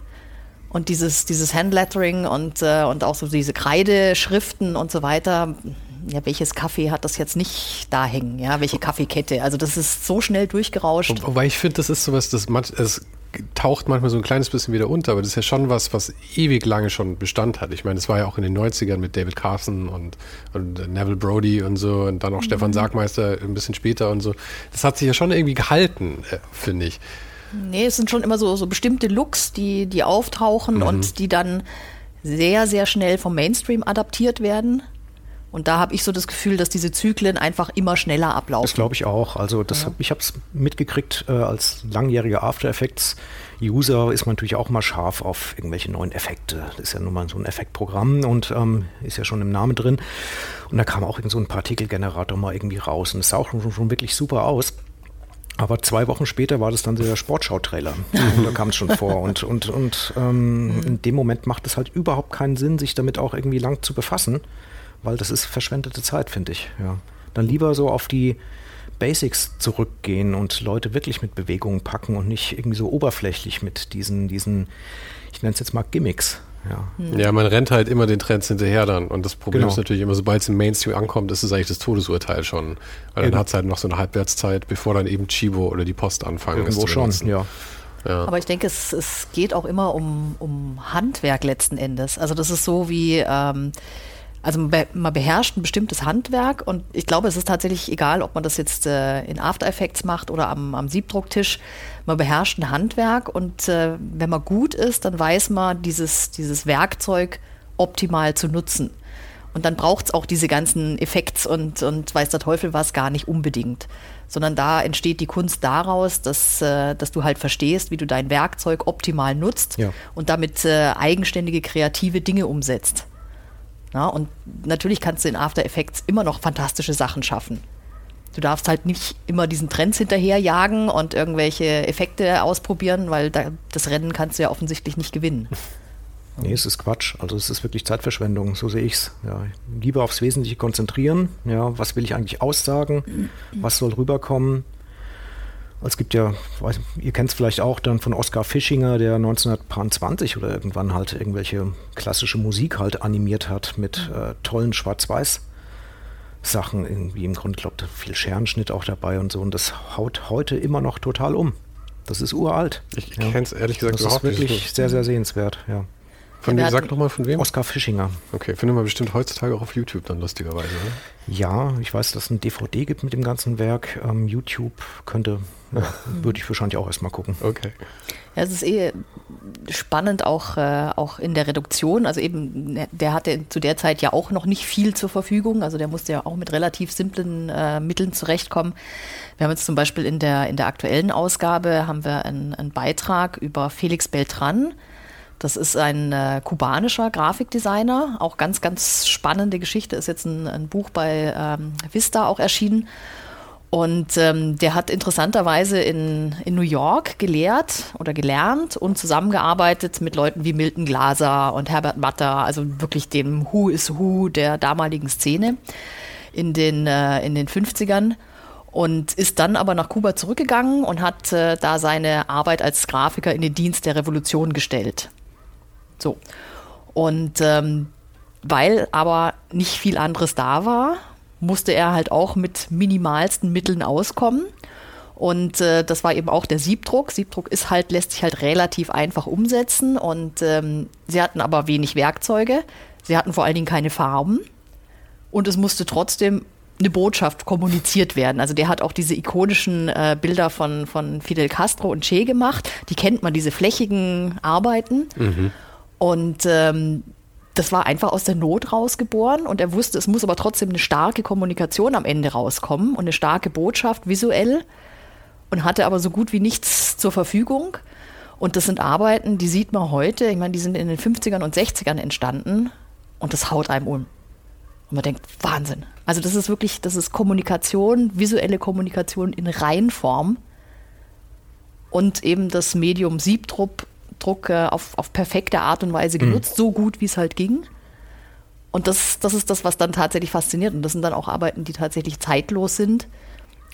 Und dieses, dieses Handlettering und, äh, und auch so diese Kreideschriften und so weiter. Ja, welches Kaffee hat das jetzt nicht da hängen? Ja, welche Kaffeekette? Also das ist so schnell durchgerauscht. Wobei ich finde, das ist sowas, das, das taucht manchmal so ein kleines bisschen wieder unter, aber das ist ja schon was, was ewig lange schon Bestand hat. Ich meine, das war ja auch in den neunzigern mit David Carson und, und Neville Brody und so und dann auch mhm. Stefan Sagmeister ein bisschen später und so. Das hat sich ja schon irgendwie gehalten, finde ich. Nee, es sind schon immer so, so bestimmte Looks, die, die auftauchen mhm. und die dann sehr, sehr schnell vom Mainstream adaptiert werden. Und da habe ich so das Gefühl, dass diese Zyklen einfach immer schneller ablaufen. Das glaube ich auch. Also das ja. hab, ich habe es mitgekriegt, äh, als langjähriger After Effects-User ist man natürlich auch mal scharf auf irgendwelche neuen Effekte. Das ist ja nun mal so ein Effektprogramm und ähm, ist ja schon im Namen drin. Und da kam auch irgend so ein Partikelgenerator mal irgendwie raus und es sah auch schon, schon wirklich super aus. Aber zwei Wochen später war das dann der Sportschau-Trailer. Da kam es schon vor. Und, und, und ähm, in dem Moment macht es halt überhaupt keinen Sinn, sich damit auch irgendwie lang zu befassen, weil das ist verschwendete Zeit, finde ich. Ja. Dann lieber so auf die Basics zurückgehen und Leute wirklich mit Bewegungen packen und nicht irgendwie so oberflächlich mit diesen, diesen, ich nenne es jetzt mal Gimmicks. Ja. ja, man rennt halt immer den Trends hinterher dann. Und das Problem genau. ist natürlich immer, sobald es im Mainstream ankommt, ist es eigentlich das Todesurteil schon. Weil eben. Dann hat es halt noch so eine Halbwertszeit, bevor dann eben Chibo oder die Post anfangen. Irgendwo ist schon, ja. ja. Aber ich denke, es, es geht auch immer um, um Handwerk letzten Endes. Also das ist so wie... Ähm, Also man beherrscht ein bestimmtes Handwerk und ich glaube, es ist tatsächlich egal, ob man das jetzt äh, in After Effects macht oder am, am Siebdrucktisch. Man beherrscht ein Handwerk und äh, wenn man gut ist, dann weiß man, dieses, dieses Werkzeug optimal zu nutzen. Und dann braucht es auch diese ganzen Effekts und, und weiß der Teufel was gar nicht unbedingt. Sondern da entsteht die Kunst daraus, dass, äh, dass du halt verstehst, wie du dein Werkzeug optimal nutzt ja. und damit äh, eigenständige, kreative Dinge umsetzt. Na, und natürlich kannst du in After Effects immer noch fantastische Sachen schaffen. Du darfst halt nicht immer diesen Trends hinterherjagen und irgendwelche Effekte ausprobieren, weil da, das Rennen kannst du ja offensichtlich nicht gewinnen. Nee, es ist Quatsch. Also es ist wirklich Zeitverschwendung, so sehe ich es. Ja, lieber aufs Wesentliche konzentrieren. Ja, was will ich eigentlich aussagen? Was soll rüberkommen? Es gibt ja, weiß, ihr kennt es vielleicht auch dann von Oskar Fischinger, der neunzehnhundertzwanzig oder irgendwann halt irgendwelche klassische Musik halt animiert hat mit äh, tollen Schwarz-Weiß-Sachen irgendwie im Grunde, glaubt, viel Scherenschnitt auch dabei und so. Und das haut heute immer noch total um. Das ist uralt. Ich ja. kenne es ehrlich gesagt das überhaupt nicht. Das ist wirklich sehr, sehr sehenswert, ja. Von wem, sag nochmal von wem? Oskar Fischinger. Okay, findet man bestimmt heutzutage auch auf YouTube dann lustigerweise, oder? Ja, ich weiß, dass es ein D V D gibt mit dem ganzen Werk. Ähm, YouTube könnte, ja, würde ich wahrscheinlich auch erstmal gucken. Okay. Ja, es ist eh spannend, auch, äh, auch in der Reduktion. Also eben, der hatte zu der Zeit ja auch noch nicht viel zur Verfügung. Also der musste ja auch mit relativ simplen äh, Mitteln zurechtkommen. Wir haben jetzt zum Beispiel in der, in der aktuellen Ausgabe haben wir einen, einen Beitrag über Felix Beltran. Das ist ein äh, kubanischer Grafikdesigner, auch ganz, ganz spannende Geschichte, ist jetzt ein, ein Buch bei ähm, Vista auch erschienen und ähm, der hat interessanterweise in, in New York gelehrt oder gelernt und zusammengearbeitet mit Leuten wie Milton Glaser und Herbert Matter, also wirklich dem Who is Who der damaligen Szene in den, äh, in den fünfzigern. Und ist dann aber nach Kuba zurückgegangen und hat äh, da seine Arbeit als Grafiker in den Dienst der Revolution gestellt. So. Und ähm, weil aber nicht viel anderes da war, musste er halt auch mit minimalsten Mitteln auskommen. Und äh, das war eben auch der Siebdruck. Siebdruck ist halt, lässt sich halt relativ einfach umsetzen. Und ähm, sie hatten aber wenig Werkzeuge. Sie hatten vor allen Dingen keine Farben. Und es musste trotzdem eine Botschaft kommuniziert werden. Also der hat auch diese ikonischen äh, Bilder von, von Fidel Castro und Che gemacht. Die kennt man, diese flächigen Arbeiten. Mhm. Und ähm, das war einfach aus der Not rausgeboren und er wusste, es muss aber trotzdem eine starke Kommunikation am Ende rauskommen und eine starke Botschaft visuell und hatte aber so gut wie nichts zur Verfügung. Und das sind Arbeiten, die sieht man heute, ich meine, die sind in den fünfzigern und sechzigern entstanden und das haut einem um. Und man denkt, Wahnsinn. Also das ist wirklich, das ist Kommunikation, visuelle Kommunikation in Reinform und eben das Medium Siebdruck Druck auf, auf perfekte Art und Weise genutzt, mhm. so gut wie es halt ging. Und das, das ist das, was dann tatsächlich fasziniert. Und das sind dann auch Arbeiten, die tatsächlich zeitlos sind,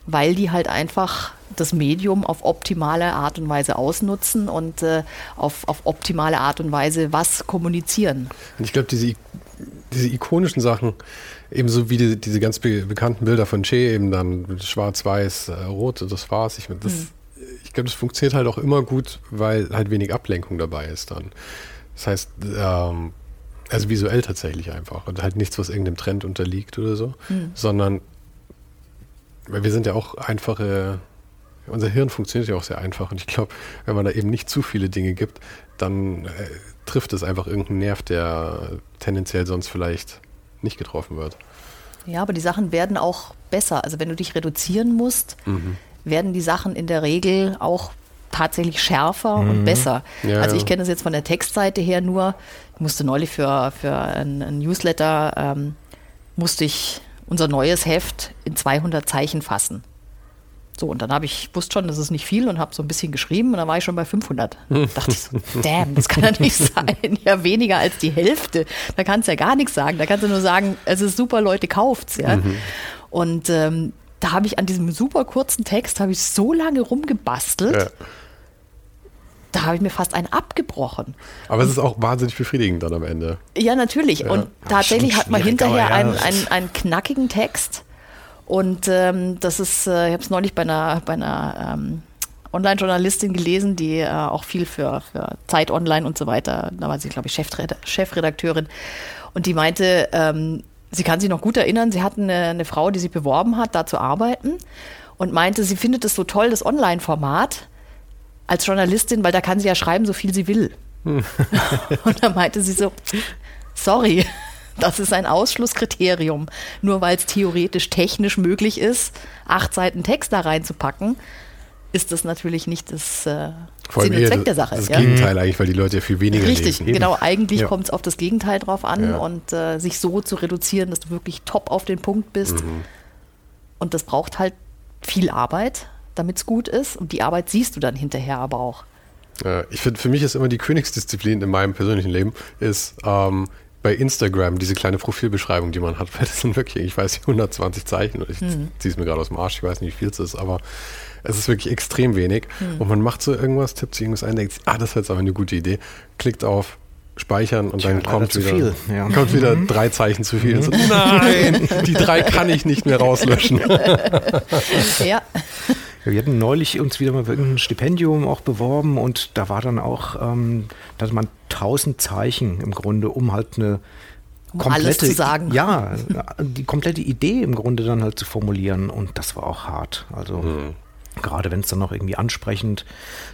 weil die halt einfach das Medium auf optimale Art und Weise ausnutzen und äh, auf, auf optimale Art und Weise was kommunizieren. Und ich glaube, diese, diese ikonischen Sachen, ebenso wie die, diese ganz be- bekannten Bilder von Che, eben dann schwarz, weiß, äh, rot, das war's. Ich meine, das mhm. Ich glaube, das funktioniert halt auch immer gut, weil halt wenig Ablenkung dabei ist dann. Das heißt, ähm, also visuell tatsächlich einfach und halt nichts, was irgendeinem Trend unterliegt oder so, mhm. sondern weil wir sind ja auch einfache, unser Hirn funktioniert ja auch sehr einfach und ich glaube, wenn man da eben nicht zu viele Dinge gibt, dann äh, trifft es einfach irgendeinen Nerv, der tendenziell sonst vielleicht nicht getroffen wird. Ja, aber die Sachen werden auch besser. Also wenn du dich reduzieren musst, mhm. werden die Sachen in der Regel auch tatsächlich schärfer mhm. und besser. Ja, also ich kenne das jetzt von der Textseite her nur, ich musste neulich für, für einen Newsletter, ähm, musste ich unser neues Heft in zweihundert Zeichen fassen. So, und dann habe ich, wusste schon, das ist nicht viel und habe so ein bisschen geschrieben und dann war ich schon bei fünfhundert. Da dachte ich so, damn, das kann ja nicht sein. Ja, weniger als die Hälfte. Da kannst du ja gar nichts sagen. Da kannst du nur sagen, es ist super, Leute, kauft's. Ja. Mhm. Und ähm, da habe ich an diesem super kurzen Text, habe ich so lange rumgebastelt, ja. Da habe ich mir fast einen abgebrochen. Aber es ist auch wahnsinnig befriedigend dann am Ende. Ja, natürlich. Ja. Und tatsächlich hat man hinterher ja. einen, einen, einen knackigen Text. Und ähm, das ist, äh, ich habe es neulich bei einer, bei einer ähm, Online-Journalistin gelesen, die äh, auch viel für, für Zeit Online und so weiter, da war sie, glaube ich, Chefreda- Chefredakteurin. Und die meinte, ähm, sie kann sich noch gut erinnern, sie hatte eine, eine Frau, die sie beworben hat, da zu arbeiten. Und meinte, sie findet es so toll, das Online-Format als Journalistin, weil da kann sie ja schreiben, so viel sie will. Und da meinte sie so, sorry. Das ist ein Ausschlusskriterium. Nur weil es theoretisch technisch möglich ist, acht Seiten Text da reinzupacken, ist das natürlich nicht das äh, Sinn und Zweck der Sache. Das, das ja? Gegenteil eigentlich, weil die Leute ja viel weniger Richtig, lesen. Richtig, genau. Eigentlich ja. kommt es auf das Gegenteil drauf an ja. und äh, sich so zu reduzieren, dass du wirklich top auf den Punkt bist. Mhm. Und das braucht halt viel Arbeit, damit es gut ist. Und die Arbeit siehst du dann hinterher aber auch. Äh, ich finde, für mich ist immer die Königsdisziplin in meinem persönlichen Leben, ist... Ähm, bei Instagram, diese kleine Profilbeschreibung, die man hat, weil das sind wirklich, ich weiß nicht, hundertzwanzig Zeichen und ich mhm. ziehe es mir gerade aus dem Arsch, ich weiß nicht, wie viel es ist, aber es ist wirklich extrem wenig mhm. und man macht so irgendwas, tippt sich irgendwas ein, denkt sich, ah, das ist jetzt aber eine gute Idee, klickt auf Speichern und Tja, dann kommt wieder, ja. kommt wieder mhm. drei Zeichen zu viel. Mhm. So, nein, die drei kann ich nicht mehr rauslöschen. Ja. Wir hatten neulich uns wieder mal für irgendein Stipendium auch beworben und da war dann auch, ähm, dass man tausend Zeichen im Grunde, um halt eine um komplette, alles zu sagen. Ja, die komplette Idee im Grunde dann halt zu formulieren und das war auch hart. Also mhm. gerade wenn es dann noch irgendwie ansprechend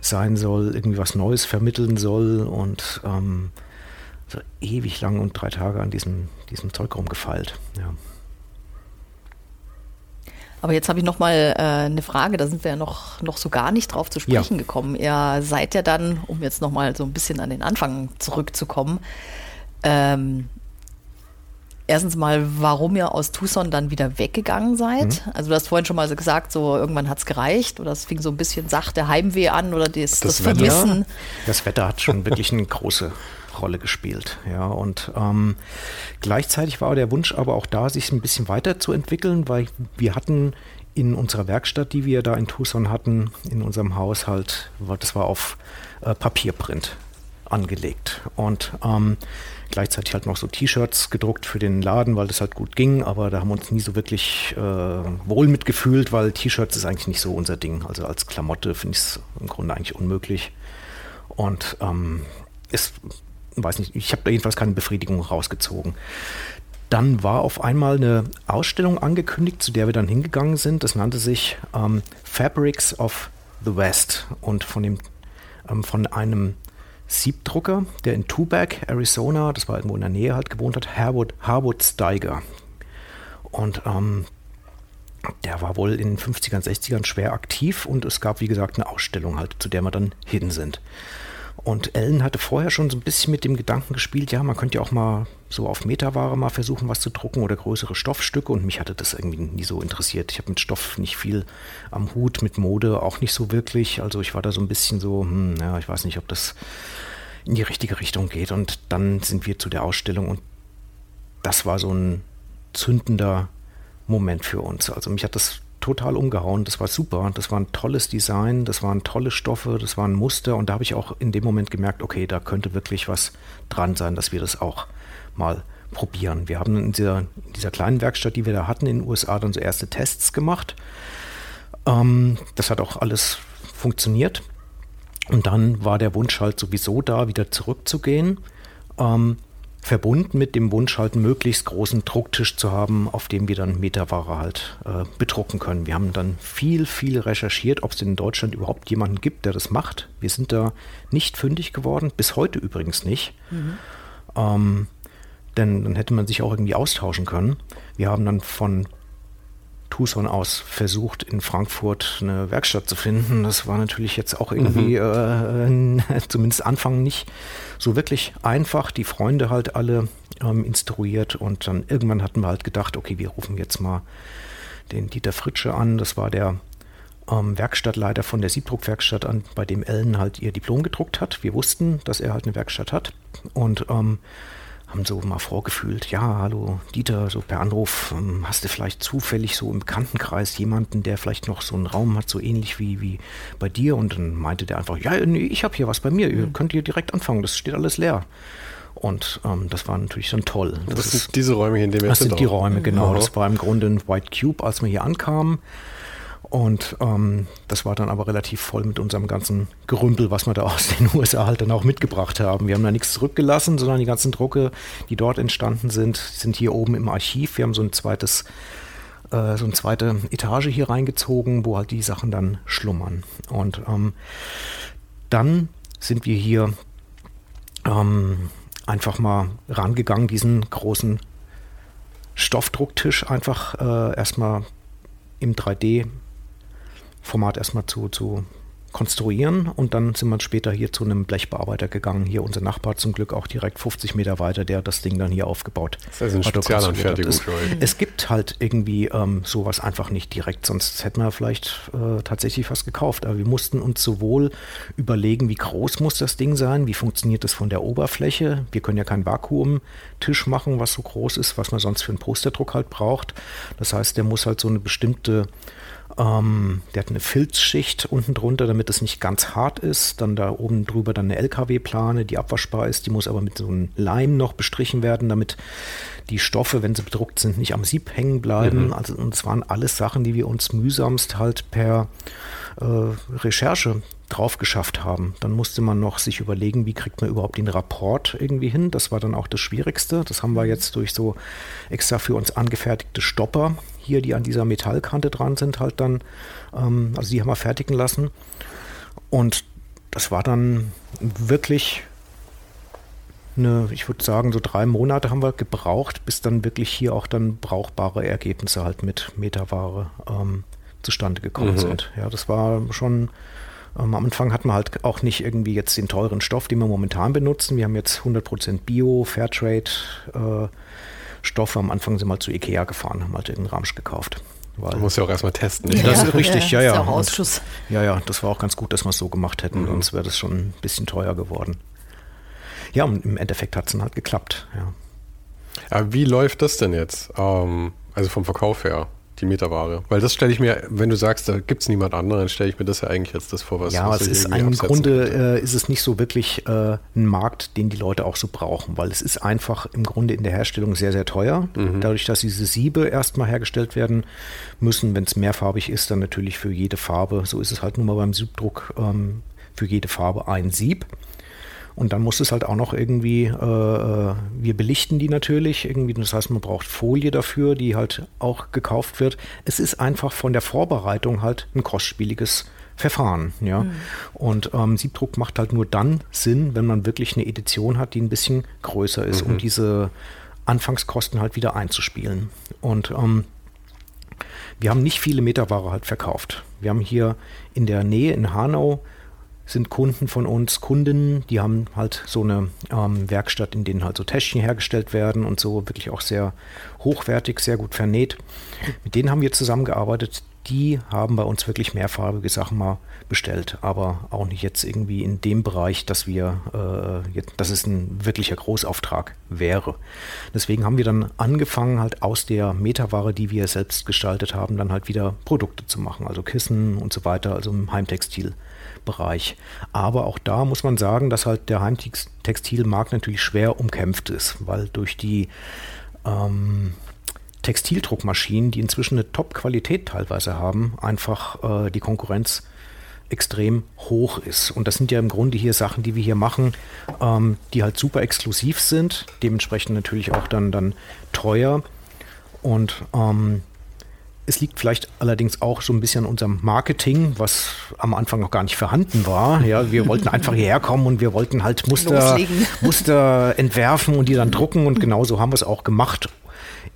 sein soll, irgendwie was Neues vermitteln soll und ähm, so ewig lang und drei Tage an diesem, diesem Zeug rumgefeilt, ja. Aber jetzt habe ich noch mal äh, eine Frage, da sind wir ja noch, noch so gar nicht drauf zu sprechen ja. gekommen. Ihr seid ja dann, um jetzt noch mal so ein bisschen an den Anfang zurückzukommen, ähm, erstens mal, warum ihr aus Tucson dann wieder weggegangen seid. Mhm. Also du hast vorhin schon mal so gesagt, so irgendwann hat es gereicht oder es fing so ein bisschen sachte Heimweh an oder das, das, das Vermissen. Das Wetter hat schon wirklich eine große Rolle gespielt. Ja, und ähm, gleichzeitig war der Wunsch aber auch da, sich ein bisschen weiterzuentwickeln, weil wir hatten in unserer Werkstatt, die wir da in Tucson hatten, in unserem Haus halt, das war auf äh, Papierprint angelegt und ähm, gleichzeitig halt noch so T-Shirts gedruckt für den Laden, weil das halt gut ging, aber da haben wir uns nie so wirklich äh, wohl mitgefühlt, weil T-Shirts ist eigentlich nicht so unser Ding. Also als Klamotte finde ich es im Grunde eigentlich unmöglich und ähm, es weiß nicht, ich habe da jedenfalls keine Befriedigung rausgezogen. Dann war auf einmal eine Ausstellung angekündigt, zu der wir dann hingegangen sind. Das nannte sich ähm, Fabrics of the West und von, dem, ähm, von einem Siebdrucker, der in Tubac, Arizona, das war irgendwo in der Nähe halt gewohnt hat, Harwood, Harwood Steiger. Und ähm, der war wohl in den fünfzigern, sechzigern schwer aktiv und es gab, wie gesagt, eine Ausstellung halt, zu der wir dann hin sind. Und Ellen hatte vorher schon so ein bisschen mit dem Gedanken gespielt, ja, man könnte ja auch mal so auf Metaware mal versuchen, was zu drucken oder größere Stoffstücke. Und mich hatte das irgendwie nie so interessiert. Ich habe mit Stoff nicht viel am Hut, mit Mode auch nicht so wirklich. Also ich war da so ein bisschen so, hm, ja, ich weiß nicht, ob das in die richtige Richtung geht. Und dann sind wir zu der Ausstellung und das war so ein zündender Moment für uns. Also mich hat das total umgehauen, das war super, das war ein tolles Design, das waren tolle Stoffe, das waren Muster und da habe ich auch in dem Moment gemerkt, okay, da könnte wirklich was dran sein, dass wir das auch mal probieren. Wir haben in dieser, in dieser kleinen Werkstatt, die wir da hatten in den U S A, dann so erste Tests gemacht. Ähm, das hat auch alles funktioniert und dann war der Wunsch halt sowieso da, wieder zurückzugehen, ähm, verbunden mit dem Wunsch halt einen möglichst großen Drucktisch zu haben, auf dem wir dann Metaware halt äh, bedrucken können. Wir haben dann viel, viel recherchiert, ob es in Deutschland überhaupt jemanden gibt, der das macht. Wir sind da nicht fündig geworden, bis heute übrigens nicht. Mhm. Ähm, denn dann hätte man sich auch irgendwie austauschen können. Wir haben dann von Tucson aus versucht, in Frankfurt eine Werkstatt zu finden. Das war natürlich jetzt auch irgendwie, mhm. äh, zumindest Anfang nicht so wirklich einfach. Die Freunde halt alle ähm, instruiert und dann irgendwann hatten wir halt gedacht, okay, wir rufen jetzt mal den Dieter Fritsche an. Das war der ähm, Werkstattleiter von der Siebdruckwerkstatt an, bei dem Ellen halt ihr Diplom gedruckt hat. Wir wussten, dass er halt eine Werkstatt hat und ähm, haben so mal vorgefühlt, ja, hallo Dieter, so per Anruf, ähm, hast du vielleicht zufällig so im Bekanntenkreis jemanden, der vielleicht noch so einen Raum hat, so ähnlich wie, wie bei dir? Und dann meinte der einfach, ja, nee, ich habe hier was bei mir, ihr könnt hier direkt anfangen, das steht alles leer. Und ähm, das war natürlich dann toll. Das, das sind ist, diese Räume hier in dem wir Das sind auch. Die Räume, genau. Mhm. Das war im Grunde ein White Cube, als wir hier ankamen. Und ähm, das war dann aber relativ voll mit unserem ganzen Gerümpel, was wir da aus den U S A halt dann auch mitgebracht haben. Wir haben da nichts zurückgelassen, sondern die ganzen Drucke, die dort entstanden sind, sind hier oben im Archiv. Wir haben so ein zweites, äh, so eine zweite Etage hier reingezogen, wo halt die Sachen dann schlummern. Und ähm, dann sind wir hier ähm, einfach mal rangegangen, diesen großen Stoffdrucktisch einfach äh, erstmal im drei D Format erstmal zu, zu konstruieren, und dann sind wir später hier zu einem Blechbearbeiter gegangen. Hier unser Nachbar zum Glück auch direkt fünfzig Meter weiter, der das Ding dann hier aufgebaut hat. Das ist eine Spezialanfertigung für euch. Es gibt halt irgendwie ähm, sowas einfach nicht direkt, sonst hätten wir vielleicht äh, tatsächlich was gekauft. Aber wir mussten uns sowohl überlegen, wie groß muss das Ding sein, wie funktioniert das von der Oberfläche. Wir können ja keinen Vakuumtisch machen, was so groß ist, was man sonst für einen Posterdruck halt braucht. Das heißt, der muss halt so eine bestimmte Ähm, der hat eine Filzschicht unten drunter, damit es nicht ganz hart ist. Dann da oben drüber dann eine L K W-Plane, die abwaschbar ist. Die muss aber mit so einem Leim noch bestrichen werden, damit die Stoffe, wenn sie bedruckt sind, nicht am Sieb hängen bleiben. Mhm. Also, und es waren alles Sachen, die wir uns mühsamst halt per äh, Recherche drauf geschafft haben. Dann musste man noch sich überlegen, wie kriegt man überhaupt den Rapport irgendwie hin. Das war dann auch das Schwierigste. Das haben wir jetzt durch so extra für uns angefertigte Stopper hier, die an dieser Metallkante dran sind, halt dann, ähm, also die haben wir fertigen lassen. Und das war dann wirklich eine, ich würde sagen, so drei Monate haben wir gebraucht, bis dann wirklich hier auch dann brauchbare Ergebnisse halt mit Metaware ähm, zustande gekommen mhm. sind. Ja, das war schon, ähm, am Anfang hat man halt auch nicht irgendwie jetzt den teuren Stoff, den wir momentan benutzen. Wir haben jetzt hundert Prozent Bio, Fairtrade, äh, Stoffe. Am Anfang sind wir halt zu Ikea gefahren, haben halt irgendeinen Ramsch gekauft. Weil man muss ja auch erstmal testen. Nicht? Ja, das ist richtig, ja, ja. Das ist ja, Ausschuss. ja, ja, das war auch ganz gut, dass wir es so gemacht hätten, mhm. sonst wäre das schon ein bisschen teuer geworden. Ja, und im Endeffekt hat es dann halt geklappt. Ja. Aber wie läuft das denn jetzt? Ähm, also vom Verkauf her, die Metaware. Weil das stelle ich mir, wenn du sagst, da gibt es niemand anderen, dann stelle ich mir das ja eigentlich jetzt das vor, was ja, was es ist. Im Grunde äh, ist es nicht so wirklich äh, ein Markt, den die Leute auch so brauchen, weil es ist einfach im Grunde in der Herstellung sehr, sehr teuer. Mhm. Dadurch, dass diese Siebe erstmal hergestellt werden müssen, wenn es mehrfarbig ist, dann natürlich für jede Farbe, so ist es halt nun mal beim Siebdruck, ähm, für jede Farbe ein Sieb. Und dann muss es halt auch noch irgendwie, äh, wir belichten die natürlich irgendwie, das heißt, man braucht Folie dafür, die halt auch gekauft wird. Es ist einfach von der Vorbereitung halt ein kostspieliges Verfahren, ja. Mhm. Und ähm, Siebdruck macht halt nur dann Sinn, wenn man wirklich eine Edition hat, die ein bisschen größer ist, mhm. um diese Anfangskosten halt wieder einzuspielen. Und ähm, wir haben nicht viele Metaware halt verkauft. Wir haben hier in der Nähe in Hanau sind Kunden von uns, Kundinnen, die haben halt so eine ähm, Werkstatt, in denen halt so Täschchen hergestellt werden und so, wirklich auch sehr hochwertig, sehr gut vernäht. Mit denen haben wir zusammengearbeitet. Die haben bei uns wirklich mehrfarbige Sachen mal bestellt, aber auch nicht jetzt irgendwie in dem Bereich, dass wir, äh, jetzt, dass es ein wirklicher Großauftrag wäre. Deswegen haben wir dann angefangen, halt aus der Metaware, die wir selbst gestaltet haben, dann halt wieder Produkte zu machen, also Kissen und so weiter, also im Heimtextilbereich. Aber auch da muss man sagen, dass halt der Heimtextilmarkt natürlich schwer umkämpft ist, weil durch die ähm, Textildruckmaschinen, die inzwischen eine Top-Qualität teilweise haben, einfach äh, die Konkurrenz extrem hoch ist. Und das sind ja im Grunde hier Sachen, die wir hier machen, ähm, die halt super exklusiv sind, dementsprechend natürlich auch dann, dann teuer. Und ähm, es liegt vielleicht allerdings auch so ein bisschen an unserem Marketing, was am Anfang noch gar nicht vorhanden war. Ja, wir wollten einfach hierher kommen und wir wollten halt Muster, Muster entwerfen und die dann drucken, und genauso haben wir es auch gemacht,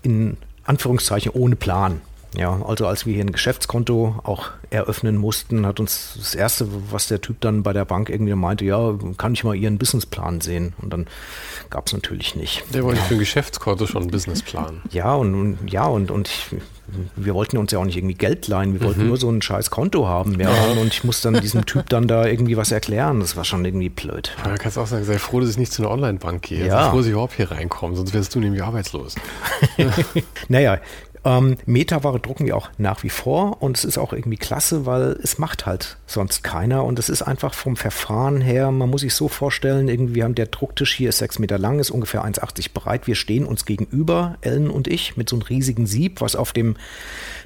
in Anführungszeichen ohne Plan. Ja, also als wir hier ein Geschäftskonto auch eröffnen mussten, hat uns das Erste, was der Typ dann bei der Bank irgendwie meinte, ja, kann ich mal Ihren Businessplan sehen? Und dann gab es natürlich nicht. Der wollte ja für ein Geschäftskonto schon einen Businessplan. Ja, und, und, ja, und, und ich, wir wollten uns ja auch nicht irgendwie Geld leihen, wir mhm. wollten nur so ein scheiß Konto haben. Ja. Ja. Und ich musste dann diesem Typ dann da irgendwie was erklären, das war schon irgendwie blöd. Ja, kannst auch sagen, sei froh, dass ich nicht zu einer Online-Bank gehe, ja. Sei froh, dass ich überhaupt hier reinkomme, sonst wärst du nämlich arbeitslos. Naja, Ähm, Metaware drucken wir auch nach wie vor und es ist auch irgendwie klasse, weil es macht halt sonst keiner und es ist einfach vom Verfahren her, man muss sich so vorstellen, irgendwie haben der Drucktisch hier ist sechs Meter lang, ist ungefähr eins Komma achtzig breit, wir stehen uns gegenüber, Ellen und ich, mit so einem riesigen Sieb, was auf dem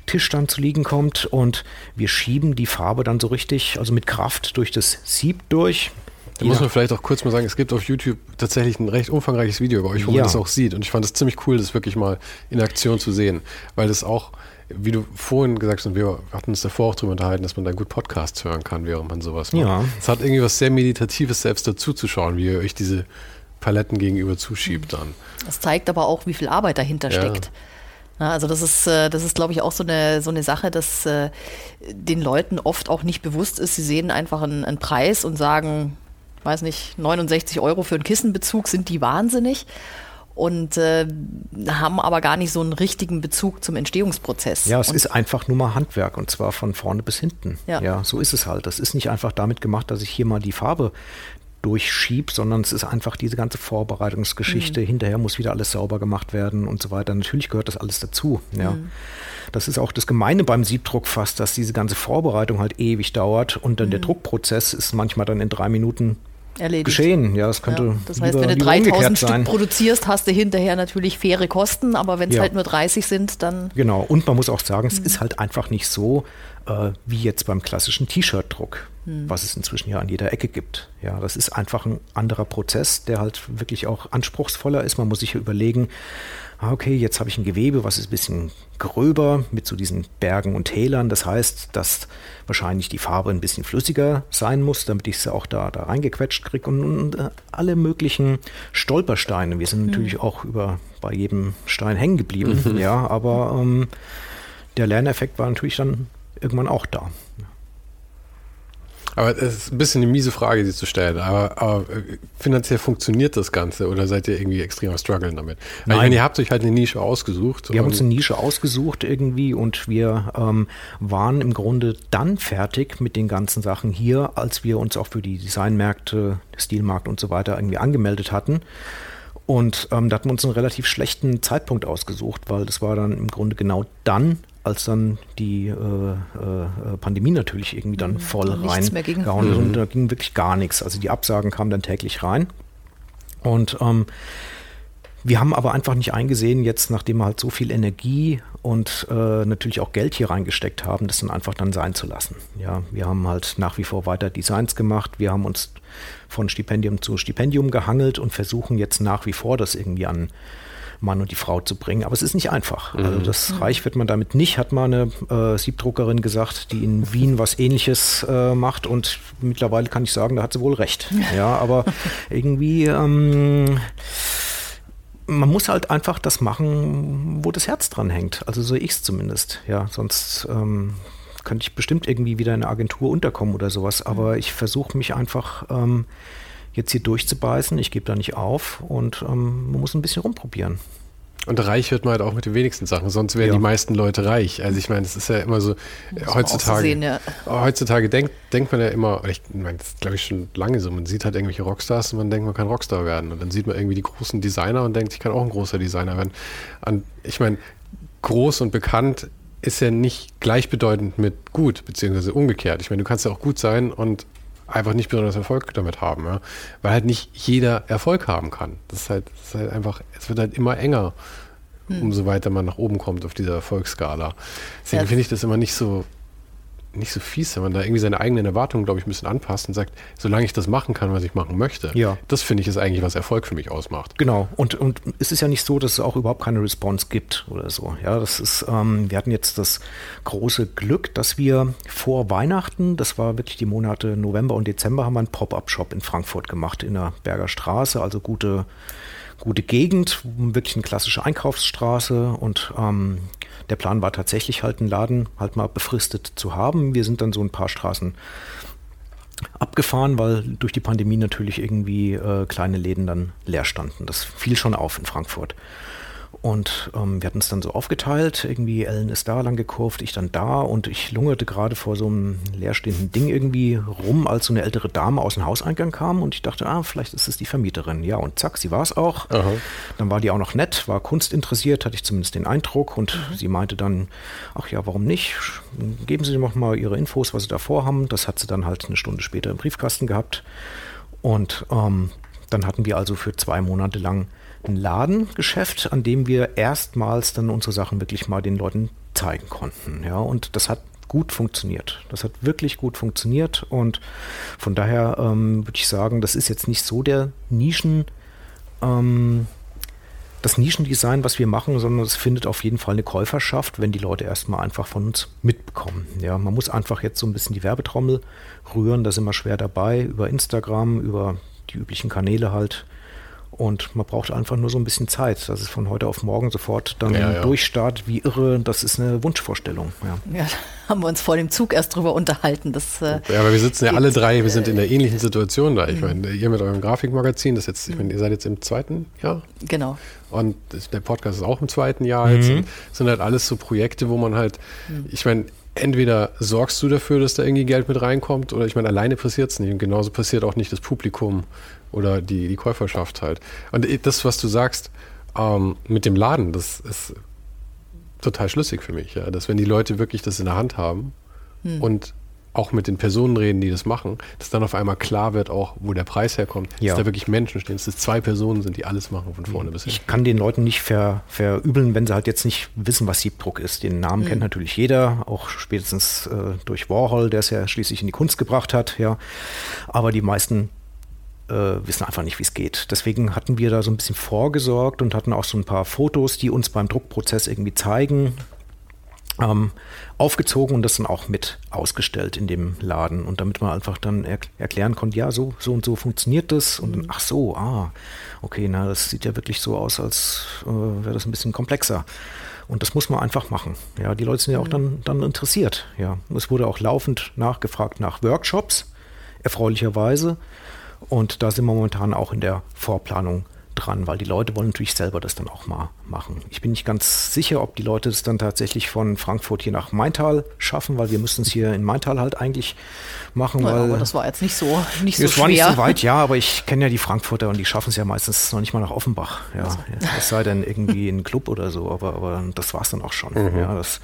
Tisch dann zu liegen kommt und wir schieben die Farbe dann so richtig, also mit Kraft durch das Sieb durch. Da ja. muss man vielleicht auch kurz mal sagen, es gibt auf YouTube tatsächlich ein recht umfangreiches Video über euch, wo ja. man das auch sieht. Und ich fand es ziemlich cool, das wirklich mal in Aktion zu sehen. Weil das auch, wie du vorhin gesagt hast, und wir hatten uns davor auch drüber unterhalten, dass man da gut Podcasts hören kann, während man sowas macht. Ja. Es hat irgendwie was sehr Meditatives, selbst dazu zu schauen, wie ihr euch diese Paletten gegenüber zuschiebt dann. Das zeigt aber auch, wie viel Arbeit dahinter ja. steckt. Na, also das ist, das ist, glaube ich, auch so eine, so eine Sache, dass äh, den Leuten oft auch nicht bewusst ist. Sie sehen einfach einen, einen Preis und sagen, weiß nicht, neunundsechzig Euro für einen Kissenbezug, sind die wahnsinnig und äh, haben aber gar nicht so einen richtigen Bezug zum Entstehungsprozess. Ja, es und ist einfach nur mal Handwerk und zwar von vorne bis hinten. Ja. ja, so ist es halt. Das ist nicht einfach damit gemacht, dass ich hier mal die Farbe durchschiebe, sondern es ist einfach diese ganze Vorbereitungsgeschichte. Mhm. Hinterher muss wieder alles sauber gemacht werden und so weiter. Natürlich gehört das alles dazu. Ja. Mhm. Das ist auch das Gemeine beim Siebdruck fast, dass diese ganze Vorbereitung halt ewig dauert und dann mhm. der Druckprozess ist manchmal dann in drei Minuten erledigt. Geschehen, ja, das könnte ja, das heißt, lieber, wenn du dreitausend Stück produzierst, hast du hinterher natürlich faire Kosten, aber wenn es ja. halt nur dreißig sind, dann... Genau, und man muss auch sagen, mhm. es ist halt einfach nicht so, äh, wie jetzt beim klassischen T-Shirt-Druck, mhm. was es inzwischen ja an jeder Ecke gibt. Ja, das ist einfach ein anderer Prozess, der halt wirklich auch anspruchsvoller ist. Man muss sich überlegen, okay, jetzt habe ich ein Gewebe, was ist ein bisschen gröber mit so diesen Bergen und Tälern. Das heißt, dass wahrscheinlich die Farbe ein bisschen flüssiger sein muss, damit ich sie auch da, da reingequetscht kriege und, und äh, alle möglichen Stolpersteine. Wir sind mhm. natürlich auch über bei jedem Stein hängen geblieben, mhm. ja, aber ähm, der Lerneffekt war natürlich dann irgendwann auch da. Aber es ist ein bisschen eine miese Frage, die zu stellen. Aber, aber finanziell funktioniert das Ganze oder seid ihr irgendwie extrem am Struggeln damit? Nein. Ich meine, ihr habt euch halt eine Nische ausgesucht. Wir haben uns eine Nische ausgesucht irgendwie und wir ähm, waren im Grunde dann fertig mit den ganzen Sachen hier, als wir uns auch für die Designmärkte, Stilmarkt und so weiter irgendwie angemeldet hatten. Und ähm, da hatten wir uns einen relativ schlechten Zeitpunkt ausgesucht, weil das war dann im Grunde genau dann, als dann die äh, äh, Pandemie natürlich irgendwie dann voll reingehauen ist. Und da ging wirklich gar nichts. Also die Absagen kamen dann täglich rein. Und ähm, wir haben aber einfach nicht eingesehen, jetzt nachdem wir halt so viel Energie und äh, natürlich auch Geld hier reingesteckt haben, das dann einfach dann sein zu lassen. Ja, wir haben halt nach wie vor weiter Designs gemacht. Wir haben uns von Stipendium zu Stipendium gehangelt und versuchen jetzt nach wie vor das irgendwie an Mann und die Frau zu bringen. Aber es ist nicht einfach. Mhm. Also das mhm. reich wird man damit nicht, hat mal eine äh, Siebdruckerin gesagt, die in Wien was Ähnliches äh, macht und mittlerweile kann ich sagen, da hat sie wohl recht. Ja, aber irgendwie ähm, man muss halt einfach das machen, wo das Herz dran hängt. Also so ich es zumindest. Ja, sonst ähm, könnte ich bestimmt irgendwie wieder in eine Agentur unterkommen oder sowas. Aber ich versuche mich einfach ähm, jetzt hier durchzubeißen, ich gebe da nicht auf und ähm, man muss ein bisschen rumprobieren. Und reich wird man halt auch mit den wenigsten Sachen, sonst wären ja. die meisten Leute reich. Also ich meine, das ist ja immer so, muss heutzutage sehen, ja. heutzutage denkt, denkt man ja immer, ich meine, das ist glaube ich schon lange so, man sieht halt irgendwelche Rockstars und man denkt, man kann Rockstar werden und dann sieht man irgendwie die großen Designer und denkt, ich kann auch ein großer Designer werden. Und ich meine, groß und bekannt ist ja nicht gleichbedeutend mit gut, beziehungsweise umgekehrt. Ich meine, du kannst ja auch gut sein und einfach nicht besonders Erfolg damit haben, ja? Weil halt nicht jeder Erfolg haben kann. Das ist halt, das ist halt einfach, es wird halt immer enger, hm. umso weiter man nach oben kommt auf dieser Erfolgsskala. Deswegen ja. finde ich das immer nicht so, nicht so fies, wenn man da irgendwie seine eigenen Erwartungen, glaube ich, ein bisschen anpasst und sagt, solange ich das machen kann, was ich machen möchte, ja. das finde ich ist eigentlich, was Erfolg für mich ausmacht. Genau. Und, und es ist ja nicht so, dass es auch überhaupt keine Response gibt oder so. Ja, das ist, ähm, wir hatten jetzt das große Glück, dass wir vor Weihnachten, das war wirklich die Monate November und Dezember, haben wir einen Pop-Up-Shop in Frankfurt gemacht, in der Berger Straße, also gute gute Gegend, wirklich eine klassische Einkaufsstraße, und ähm, der Plan war tatsächlich halt einen Laden halt mal befristet zu haben. Wir sind dann so ein paar Straßen abgefahren, weil durch die Pandemie natürlich irgendwie äh, kleine Läden dann leer standen. Das fiel schon auf in Frankfurt. Und ähm, wir hatten es dann so aufgeteilt, irgendwie Ellen ist da lang gekurvt, ich dann da, und ich lungerte gerade vor so einem leerstehenden Ding irgendwie rum, als so eine ältere Dame aus dem Hauseingang kam, und ich dachte, ah, vielleicht ist es die Vermieterin. Ja, und zack, sie war es auch. Aha. Dann war die auch noch nett, war kunstinteressiert, hatte ich zumindest den Eindruck, und mhm. sie meinte dann, ach ja, warum nicht, geben Sie doch mal Ihre Infos, was Sie da vorhaben. Das hat sie dann halt eine Stunde später im Briefkasten gehabt, und ähm, dann hatten wir also für zwei Monate lang ein Ladengeschäft, an dem wir erstmals dann unsere Sachen wirklich mal den Leuten zeigen konnten. Ja, und das hat gut funktioniert. Das hat wirklich gut funktioniert, und von daher ähm, würde ich sagen, das ist jetzt nicht so der Nischen, ähm, das Nischendesign, was wir machen, sondern es findet auf jeden Fall eine Käuferschaft, wenn die Leute erstmal einfach von uns mitbekommen. Ja, man muss einfach jetzt so ein bisschen die Werbetrommel rühren, da sind wir schwer dabei, über Instagram, über die üblichen Kanäle halt. Und man braucht einfach nur so ein bisschen Zeit, dass es von heute auf morgen sofort dann ja, ja. durchstartet, wie irre. Das ist eine Wunschvorstellung. Ja. Ja, haben wir uns vor dem Zug erst drüber unterhalten. Das, äh, ja, aber wir sitzen ja alle drei, wir sind in der ähnlichen Situation da. Ich meine, ihr mit eurem Grafikmagazin, das jetzt, ich meine, ihr seid jetzt im zweiten Jahr. Genau. Und der Podcast ist auch im zweiten Jahr jetzt. Mhm. Das sind halt alles so Projekte, wo man halt, mhm. ich meine, entweder sorgst du dafür, dass da irgendwie Geld mit reinkommt, oder ich meine, alleine passiert es nicht. Und genauso passiert auch nicht das Publikum oder die, die Käuferschaft halt. Und das, was du sagst ähm, mit dem Laden, das ist total schlüssig für mich. Ja? Dass wenn die Leute wirklich das in der Hand haben hm. und auch mit den Personen reden, die das machen, dass dann auf einmal klar wird auch, wo der Preis herkommt, ja. dass da wirklich Menschen stehen, dass das zwei Personen sind, die alles machen von vorne bis hin. Ich kann den Leuten nicht ver, verübeln, wenn sie halt jetzt nicht wissen, was Siebdruck ist. Den Namen mhm. kennt natürlich jeder, auch spätestens äh, durch Warhol, der es ja schließlich in die Kunst gebracht hat. Ja. Aber die meisten äh, wissen einfach nicht, wie es geht. Deswegen hatten wir da so ein bisschen vorgesorgt und hatten auch so ein paar Fotos, die uns beim Druckprozess irgendwie zeigen, aufgezogen und das dann auch mit ausgestellt in dem Laden, und damit man einfach dann er- erklären konnte, ja, so, so und so funktioniert das, und dann, ach so, ah, okay, na, das sieht ja wirklich so aus, als äh, wäre das ein bisschen komplexer, und das muss man einfach machen. Ja, die Leute sind ja auch dann, dann interessiert, ja. Es wurde auch laufend nachgefragt nach Workshops, erfreulicherweise, und da sind wir momentan auch in der Vorplanung dran, weil die Leute wollen natürlich selber das dann auch mal machen. Ich bin nicht ganz sicher, ob die Leute das dann tatsächlich von Frankfurt hier nach Maintal schaffen, weil wir müssen es hier in Maintal halt eigentlich machen. Naja, weil aber das war jetzt nicht so, nicht so schwer. Das war nicht so weit, ja, aber ich kenne ja die Frankfurter, und die schaffen es ja meistens noch nicht mal nach Offenbach. Ja, also. Es sei denn irgendwie ein Club oder so, aber, aber das war es dann auch schon. Mhm. Ja, das,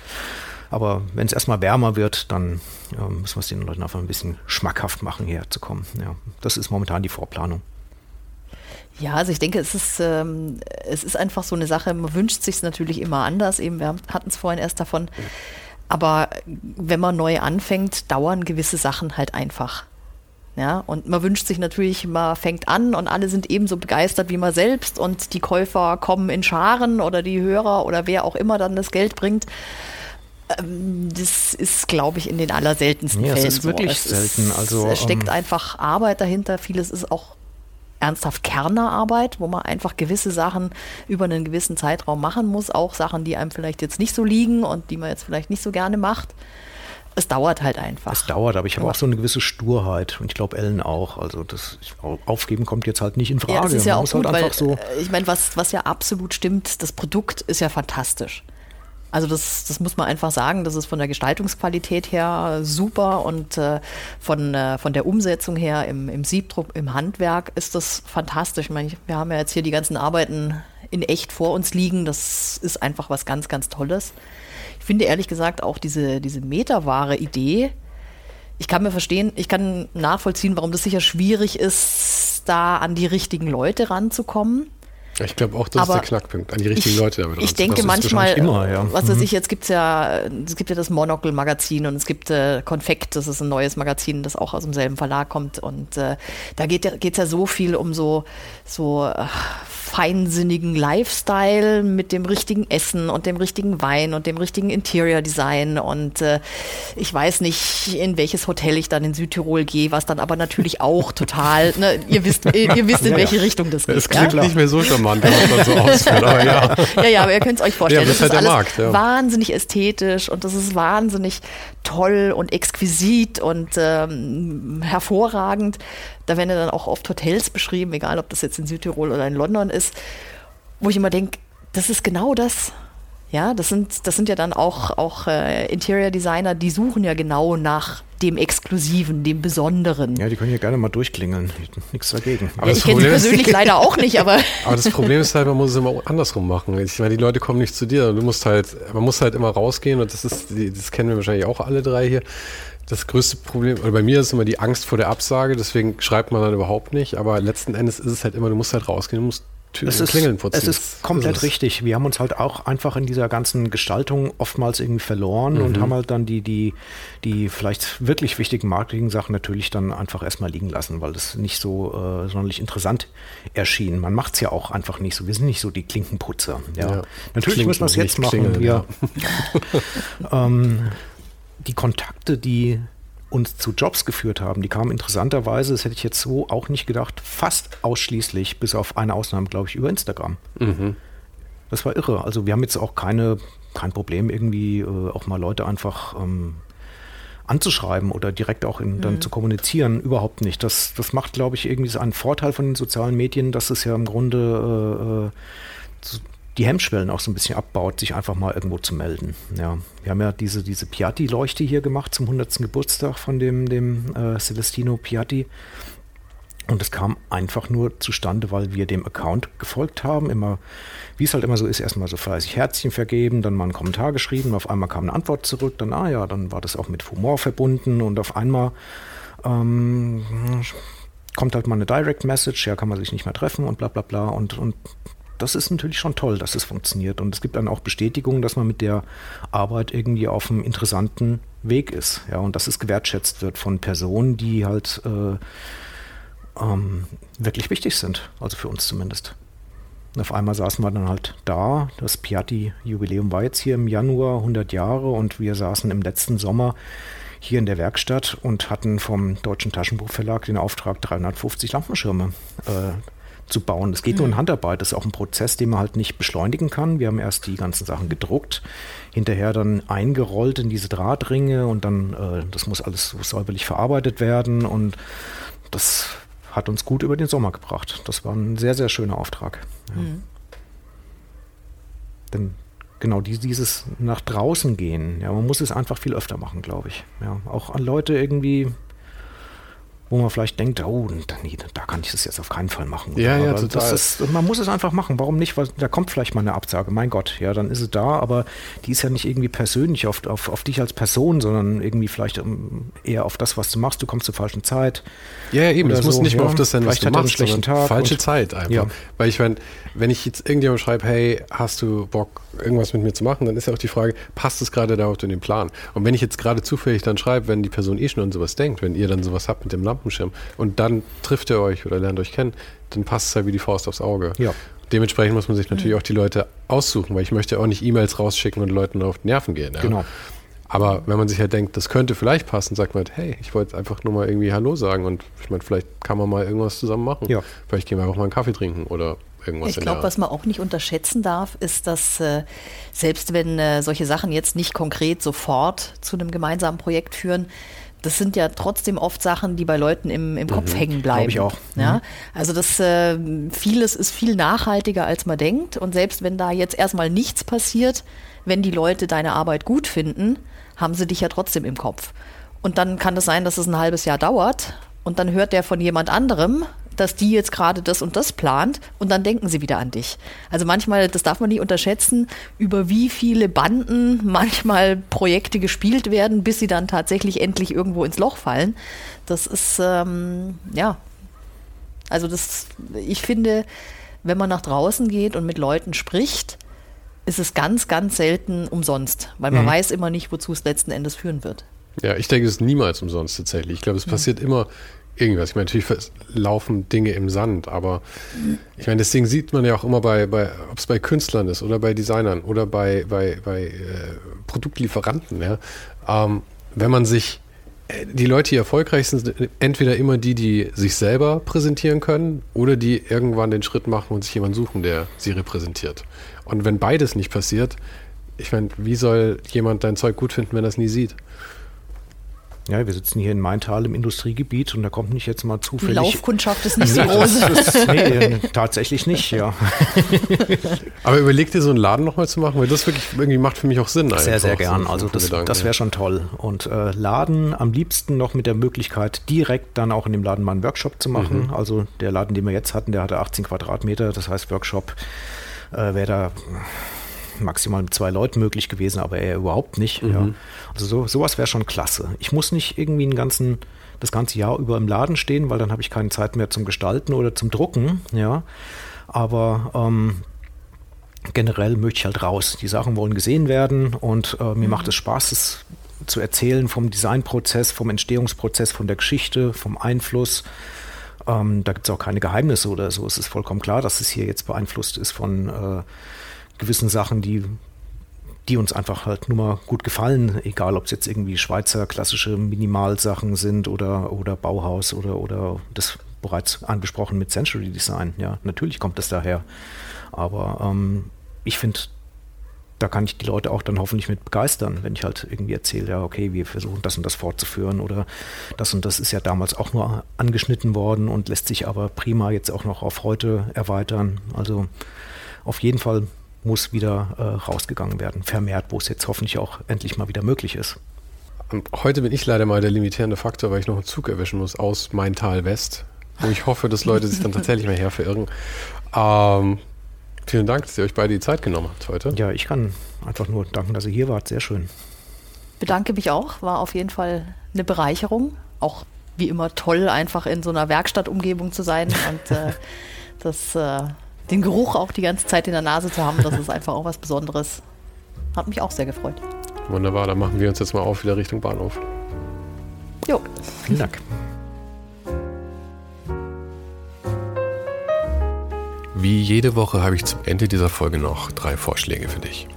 aber wenn es erstmal wärmer wird, dann äh, müssen wir es den Leuten einfach ein bisschen schmackhaft machen, hierher zu kommen. Ja, das ist momentan die Vorplanung. Ja, also ich denke, es ist, ähm, es ist einfach so eine Sache, man wünscht sich es natürlich immer anders, eben wir hatten es vorhin erst davon, aber wenn man neu anfängt, dauern gewisse Sachen halt einfach. Ja, und man wünscht sich natürlich, man fängt an und alle sind ebenso begeistert wie man selbst und die Käufer kommen in Scharen oder die Hörer oder wer auch immer dann das Geld bringt. Das ist, glaube ich, in den allerseltensten ja, Fällen so. Es ist wirklich so. es selten. Ist, also, es steckt um einfach Arbeit dahinter, vieles ist auch ernsthaft Kernerarbeit, wo man einfach gewisse Sachen über einen gewissen Zeitraum machen muss, auch Sachen, die einem vielleicht jetzt nicht so liegen und die man jetzt vielleicht nicht so gerne macht. Es dauert halt einfach. Es dauert, aber ich habe auch so eine gewisse Sturheit, und ich glaube Ellen auch. Also das Aufgeben kommt jetzt halt nicht in Frage. Ja, das ist ja auch gut, halt weil, so ich meine, was, was ja absolut stimmt, das Produkt ist ja fantastisch. Also das, das muss man einfach sagen, das ist von der Gestaltungsqualität her super, und äh, von, äh, von der Umsetzung her im, im Siebdruck, im Handwerk ist das fantastisch. Ich meine, wir haben ja jetzt hier die ganzen Arbeiten in echt vor uns liegen, das ist einfach was ganz, ganz Tolles. Ich finde ehrlich gesagt auch diese, diese Meterware-Idee, ich kann mir verstehen, ich kann nachvollziehen, warum das sicher schwierig ist, da an die richtigen Leute ranzukommen. Ich glaube auch, das aber ist der Knackpunkt, an die richtigen ich, Leute damit ranzukommen. Ich denke das manchmal, immer, ja. was weiß ich, jetzt gibt's ja, es gibt ja das Monocle-Magazin und es gibt äh, Konfekt, das ist ein neues Magazin, das auch aus demselben Verlag kommt, und äh, da geht es ja so viel um so, so äh, feinsinnigen Lifestyle mit dem richtigen Essen und dem richtigen Wein und dem richtigen Interior Design. Und äh, ich weiß nicht, in welches Hotel ich dann in Südtirol gehe, was dann aber natürlich auch total, ne, ihr wisst, ihr, ihr wisst in ja, welche ja. Richtung das geht. Es klingt ja? nicht mehr so charmant, wenn man das so ausführt. Aber ja. ja, ja, aber ihr könnt es euch vorstellen. Ja, das, das ist halt alles der Markt, ja. wahnsinnig ästhetisch und das ist wahnsinnig toll und exquisit und ähm, hervorragend. Da werden ja dann auch oft Hotels beschrieben, egal ob das jetzt in Südtirol oder in London ist, wo ich immer denke, das ist genau das. Ja, das sind, das sind ja dann auch, auch äh, Interior Designer, die suchen ja genau nach dem Exklusiven, dem Besonderen. Ja, die können hier gerne mal durchklingeln. Nichts dagegen. Aber ja, ich kenne sie persönlich leider auch nicht, aber. Aber das Problem ist halt, man muss es immer andersrum machen. Ich meine, die Leute kommen nicht zu dir. Du musst halt, man muss halt immer rausgehen und das ist, das kennen wir wahrscheinlich auch alle drei hier. Das größte Problem, oder bei mir ist immer die Angst vor der Absage, deswegen schreibt man dann überhaupt nicht. Aber letzten Endes ist es halt immer, du musst halt rausgehen, du musst Türen es und ist, Klingeln putzen. Es ist komplett also richtig. Wir haben uns halt auch einfach in dieser ganzen Gestaltung oftmals irgendwie verloren mhm. und haben halt dann die, die, die vielleicht wirklich wichtigen Marketing-Sachen natürlich dann einfach erstmal liegen lassen, weil das nicht so äh, sonderlich interessant erschien. Man macht es ja auch einfach nicht so. Wir sind nicht so die Klinkenputzer. Ja. Ja. Natürlich Klinken müssen wir es jetzt machen. Klingeln, ja. Ja. ähm, die Kontakte, die uns zu Jobs geführt haben, die kamen interessanterweise, das hätte ich jetzt so auch nicht gedacht, fast ausschließlich, bis auf eine Ausnahme, glaube ich, über Instagram. Mhm. Das war irre. Also wir haben jetzt auch keine, kein Problem irgendwie äh, auch mal Leute einfach ähm, anzuschreiben oder direkt auch in, dann mhm. zu kommunizieren. Überhaupt nicht. Das, das macht, glaube ich, irgendwie so einen Vorteil von den sozialen Medien, dass es ja im Grunde äh, zu, die Hemmschwellen auch so ein bisschen abbaut, sich einfach mal irgendwo zu melden. Ja. Wir haben ja diese, diese Piatti-Leuchte hier gemacht zum hundertsten Geburtstag von dem, dem äh, Celestino Piatti. Und es kam einfach nur zustande, weil wir dem Account gefolgt haben. Immer, wie es halt immer so ist, erstmal so fleißig Herzchen vergeben, dann mal einen Kommentar geschrieben, auf einmal kam eine Antwort zurück, dann, ah ja, dann war das auch mit Humor verbunden und auf einmal ähm, kommt halt mal eine Direct Message, ja, kann man sich nicht mehr treffen und bla bla bla und, und das ist natürlich schon toll, dass es funktioniert. Und es gibt dann auch Bestätigungen, dass man mit der Arbeit irgendwie auf einem interessanten Weg ist. Ja, und dass es gewertschätzt wird von Personen, die halt äh, ähm, wirklich wichtig sind. Also für uns zumindest. Und auf einmal saßen wir dann halt da. Das Piatti-Jubiläum war jetzt hier im Januar, hundert Jahre. Und wir saßen im letzten Sommer hier in der Werkstatt und hatten vom Deutschen Taschenbuchverlag den Auftrag, dreihundertfünfzig Lampenschirme äh, zu bauen. Das geht mhm. nur in Handarbeit. Das ist auch ein Prozess, den man halt nicht beschleunigen kann. Wir haben erst die ganzen Sachen gedruckt, hinterher dann eingerollt in diese Drahtringe und dann, äh, das muss alles so säuberlich verarbeitet werden und das hat uns gut über den Sommer gebracht. Das war ein sehr, sehr schöner Auftrag. Ja. Mhm. Denn genau die, dieses nach draußen gehen, ja, man muss es einfach viel öfter machen, glaube ich. Ja, auch an Leute irgendwie, wo man vielleicht denkt, oh, nee, da kann ich das jetzt auf keinen Fall machen. Ja, ja, total. Das ist, man muss es einfach machen. Warum nicht? Weil da kommt vielleicht mal eine Absage. Mein Gott, ja, dann ist sie da, aber die ist ja nicht irgendwie persönlich auf, auf, auf dich als Person, sondern irgendwie vielleicht eher auf das, was du machst. Du kommst zur falschen Zeit. Ja, ja eben. Das so. muss nicht ja. mal auf das sein, was vielleicht du machst, einen schlechten Tag falsche Zeit einfach. Ja. Weil ich meine, wenn ich jetzt irgendjemand schreibe, hey, hast du Bock, irgendwas mit mir zu machen, dann ist ja auch die Frage, passt es gerade darauf in den Plan? Und wenn ich jetzt gerade zufällig dann schreibe, wenn die Person eh schon an sowas denkt, wenn ihr dann sowas habt mit dem Lampenschirm und dann trifft ihr euch oder lernt euch kennen, dann passt es halt wie die Faust aufs Auge. Ja. Dementsprechend muss man sich natürlich auch die Leute aussuchen, weil ich möchte auch nicht E-Mails rausschicken und Leuten auf die Nerven gehen. Ja. Genau. Aber wenn man sich halt denkt, das könnte vielleicht passen, sagt man halt, hey, ich wollte einfach nur mal irgendwie Hallo sagen und ich meine, vielleicht kann man mal irgendwas zusammen machen. Ja. Vielleicht gehen wir einfach mal einen Kaffee trinken oder irgendwas. Ich glaube, was man auch nicht unterschätzen darf, ist, dass äh, selbst wenn äh, solche Sachen jetzt nicht konkret sofort zu einem gemeinsamen Projekt führen, das sind ja trotzdem oft Sachen, die bei Leuten im, im Kopf mhm. hängen bleiben. Glaube ich auch. Mhm. Ja? Also das, äh, vieles ist viel nachhaltiger, als man denkt. Und selbst wenn da jetzt erstmal nichts passiert, wenn die Leute deine Arbeit gut finden, haben sie dich ja trotzdem im Kopf. Und dann kann es sein, dass es ein halbes Jahr dauert und dann hört der von jemand anderem, dass die jetzt gerade das und das plant und dann denken sie wieder an dich. Also manchmal, das darf man nicht unterschätzen, über wie viele Banden manchmal Projekte gespielt werden, bis sie dann tatsächlich endlich irgendwo ins Loch fallen. Das ist, ähm, ja, also das, ich finde, wenn man nach draußen geht und mit Leuten spricht, ist es ganz, ganz selten umsonst, weil man mhm. weiß immer nicht, wozu es letzten Endes führen wird. Ja, ich denke, es ist niemals umsonst tatsächlich. Ich glaube, es mhm. passiert immer irgendwas. Ich meine, natürlich laufen Dinge im Sand, aber ich meine, deswegen sieht man ja auch immer bei, bei ob es bei Künstlern ist oder bei Designern oder bei, bei, bei äh, Produktlieferanten, ja, ähm, wenn man sich, die Leute, die erfolgreich sind, sind entweder immer die, die sich selber präsentieren können oder die irgendwann den Schritt machen und sich jemanden suchen, der sie repräsentiert. Und wenn beides nicht passiert, ich meine, wie soll jemand dein Zeug gut finden, wenn er es nie sieht? Ja, wir sitzen hier in Maintal im Industriegebiet und da kommt nicht jetzt mal zufällig... Die Laufkundschaft ist nicht so groß. Nee, tatsächlich nicht, ja. Aber überleg dir, so einen Laden nochmal zu machen, weil das wirklich irgendwie macht für mich auch Sinn. Sehr, sehr gern. So also das, das wäre schon toll. Und äh, Laden am liebsten noch mit der Möglichkeit, direkt dann auch in dem Laden mal einen Workshop zu machen. Mhm. Also der Laden, den wir jetzt hatten, der hatte achtzehn Quadratmeter. Das heißt, Workshop äh, wäre da... maximal mit zwei Leuten möglich gewesen, aber eher überhaupt nicht. Mhm. Ja. Also so, sowas wäre schon klasse. Ich muss nicht irgendwie einen ganzen, das ganze Jahr über im Laden stehen, weil dann habe ich keine Zeit mehr zum Gestalten oder zum Drucken. Ja. Aber ähm, generell möchte ich halt raus. Die Sachen wollen gesehen werden und äh, mir mhm. macht es Spaß, das zu erzählen vom Designprozess, vom Entstehungsprozess, von der Geschichte, vom Einfluss. Ähm, da gibt es auch keine Geheimnisse oder so. Es ist vollkommen klar, dass es hier jetzt beeinflusst ist von äh, gewissen Sachen, die, die uns einfach halt nur mal gut gefallen, egal ob es jetzt irgendwie Schweizer klassische Minimalsachen sind oder, oder Bauhaus oder, oder das bereits angesprochen mit Century Design. Ja, natürlich kommt das daher, aber ähm, ich finde, da kann ich die Leute auch dann hoffentlich mit begeistern, wenn ich halt irgendwie erzähle, ja okay, wir versuchen das und das fortzuführen oder das und das ist ja damals auch nur angeschnitten worden und lässt sich aber prima jetzt auch noch auf heute erweitern. Also auf jeden Fall muss wieder äh, rausgegangen werden, vermehrt, wo es jetzt hoffentlich auch endlich mal wieder möglich ist. Heute bin ich leider mal der limitierende Faktor, weil ich noch einen Zug erwischen muss aus Maintal West, wo ich hoffe, dass Leute sich dann tatsächlich mal herverirren. Ähm, vielen Dank, dass ihr euch beide die Zeit genommen habt heute. Ja, ich kann einfach nur danken, dass ihr hier wart. Sehr schön. Bedanke mich auch. War auf jeden Fall eine Bereicherung. Auch wie immer toll, einfach in so einer Werkstattumgebung zu sein und äh, das... Äh, Den Geruch auch die ganze Zeit in der Nase zu haben, das ist einfach auch was Besonderes. Hat mich auch sehr gefreut. Wunderbar, dann machen wir uns jetzt mal auf wieder Richtung Bahnhof. Jo. Vielen Dank. Wie jede Woche habe ich zum Ende dieser Folge noch drei Vorschläge für dich.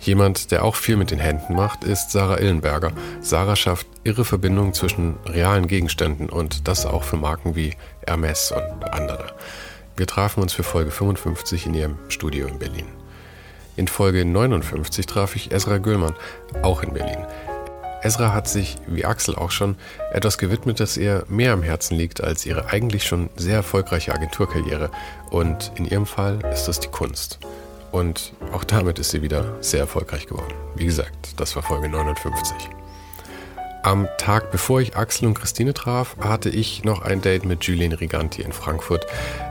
Jemand, der auch viel mit den Händen macht, ist Sarah Illenberger. Sarah schafft irre Verbindungen zwischen realen Gegenständen und das auch für Marken wie Hermes und andere. Wir trafen uns für Folge fünfundfünfzig in ihrem Studio in Berlin. In Folge neunundfünfzig traf ich Ezra Güllmann, auch in Berlin. Ezra hat sich, wie Axel auch schon, etwas gewidmet, das ihr mehr am Herzen liegt als ihre eigentlich schon sehr erfolgreiche Agenturkarriere. Und in ihrem Fall ist das die Kunst. Und auch damit ist sie wieder sehr erfolgreich geworden. Wie gesagt, das war Folge neunundfünfzig. Am Tag, bevor ich Axel und Christine traf, hatte ich noch ein Date mit Julien Riganti in Frankfurt,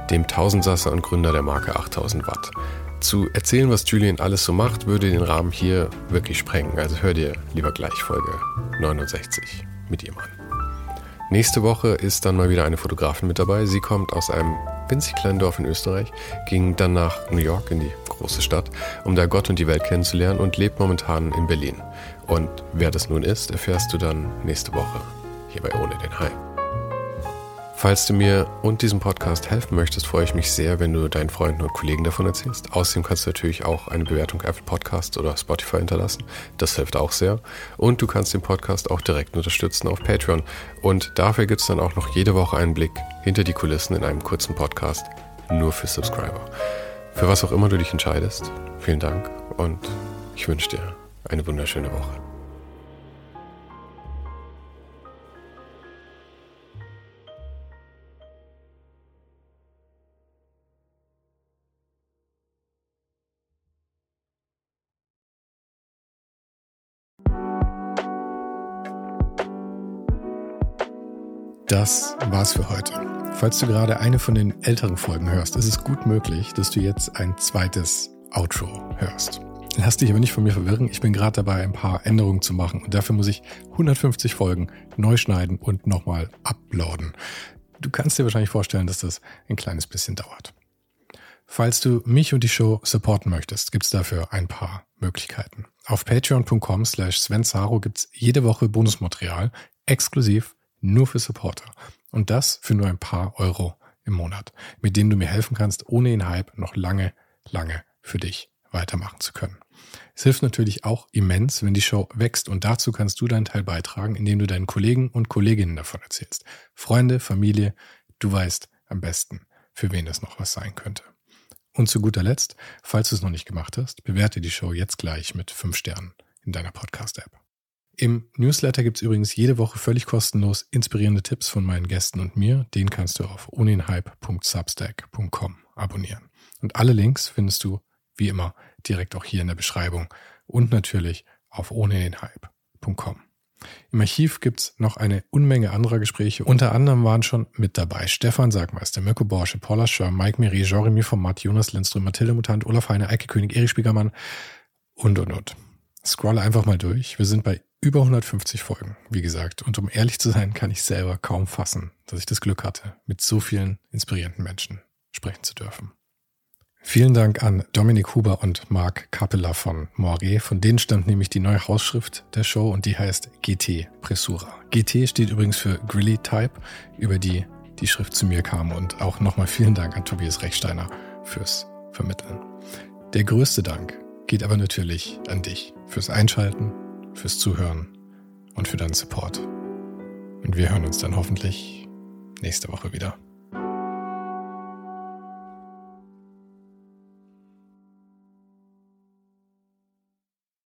dem Tausendsasser und Gründer der Marke achttausend Watt. Zu erzählen, was Julien alles so macht, würde den Rahmen hier wirklich sprengen. Also hör dir lieber gleich Folge neunundsechzig mit ihm an. Nächste Woche ist dann mal wieder eine Fotografin mit dabei. Sie kommt aus einem winzig kleinen Dorf in Österreich, ging dann nach New York in die große Stadt, um da Gott und die Welt kennenzulernen und lebt momentan in Berlin. Und wer das nun ist, erfährst du dann nächste Woche hier bei Ohne den Hype. Falls du mir und diesem Podcast helfen möchtest, freue ich mich sehr, wenn du deinen Freunden und Kollegen davon erzählst. Außerdem kannst du natürlich auch eine Bewertung Apple Podcasts oder Spotify hinterlassen. Das hilft auch sehr. Und du kannst den Podcast auch direkt unterstützen auf Patreon. Und dafür gibt es dann auch noch jede Woche einen Blick hinter die Kulissen in einem kurzen Podcast, nur für Subscriber. Für was auch immer du dich entscheidest, vielen Dank und ich wünsche dir eine wunderschöne Woche. Das war's für heute. Falls du gerade eine von den älteren Folgen hörst, ist es gut möglich, dass du jetzt ein zweites Outro hörst. Lass dich aber nicht von mir verwirren, ich bin gerade dabei, ein paar Änderungen zu machen und dafür muss ich hundertfünfzig Folgen neu schneiden und nochmal uploaden. Du kannst dir wahrscheinlich vorstellen, dass das ein kleines bisschen dauert. Falls du mich und die Show supporten möchtest, gibt's dafür ein paar Möglichkeiten. Auf patreon.com slash svensaro gibt's jede Woche Bonusmaterial, exklusiv nur für Supporter. Und das für nur ein paar Euro im Monat, mit denen du mir helfen kannst, ohne den Hype noch lange, lange für dich weitermachen zu können. Es hilft natürlich auch immens, wenn die Show wächst, und dazu kannst du deinen Teil beitragen, indem du deinen Kollegen und Kolleginnen davon erzählst. Freunde, Familie, du weißt am besten, für wen das noch was sein könnte. Und zu guter Letzt, falls du es noch nicht gemacht hast, bewerte die Show jetzt gleich mit fünf Sternen in deiner Podcast-App. Im Newsletter gibt es übrigens jede Woche völlig kostenlos inspirierende Tipps von meinen Gästen und mir. Den kannst du auf ohne den Hype Punkt substack Punkt com abonnieren. Und alle Links findest du, wie immer, direkt auch hier in der Beschreibung und natürlich auf ohne den Hype Punkt com. Im Archiv gibt es noch eine Unmenge anderer Gespräche. Unter anderem waren schon mit dabei Stefan Sagmeister, Mirko Borsche, Paula Schör, Mike Miri, Jeremy Format, Jonas Lindström, Mathilde Mutant, Olaf Heine, Eike König, Erich Spiegermann und, und, und. Scroll einfach mal durch. Wir sind bei über hundertfünfzig Folgen, wie gesagt. Und um ehrlich zu sein, kann ich selber kaum fassen, dass ich das Glück hatte, mit so vielen inspirierenden Menschen sprechen zu dürfen. Vielen Dank an Dominik Huber und Marc Kappeler von Moiré. Von denen stammt nämlich die neue Hausschrift der Show und die heißt G T Pressura. G T steht übrigens für Grilly Type, über die die Schrift zu mir kam. Und auch nochmal vielen Dank an Tobias Rechsteiner fürs Vermitteln. Der größte Dank geht aber natürlich an dich fürs Einschalten, fürs Zuhören und für deinen Support. Und wir hören uns dann hoffentlich nächste Woche wieder.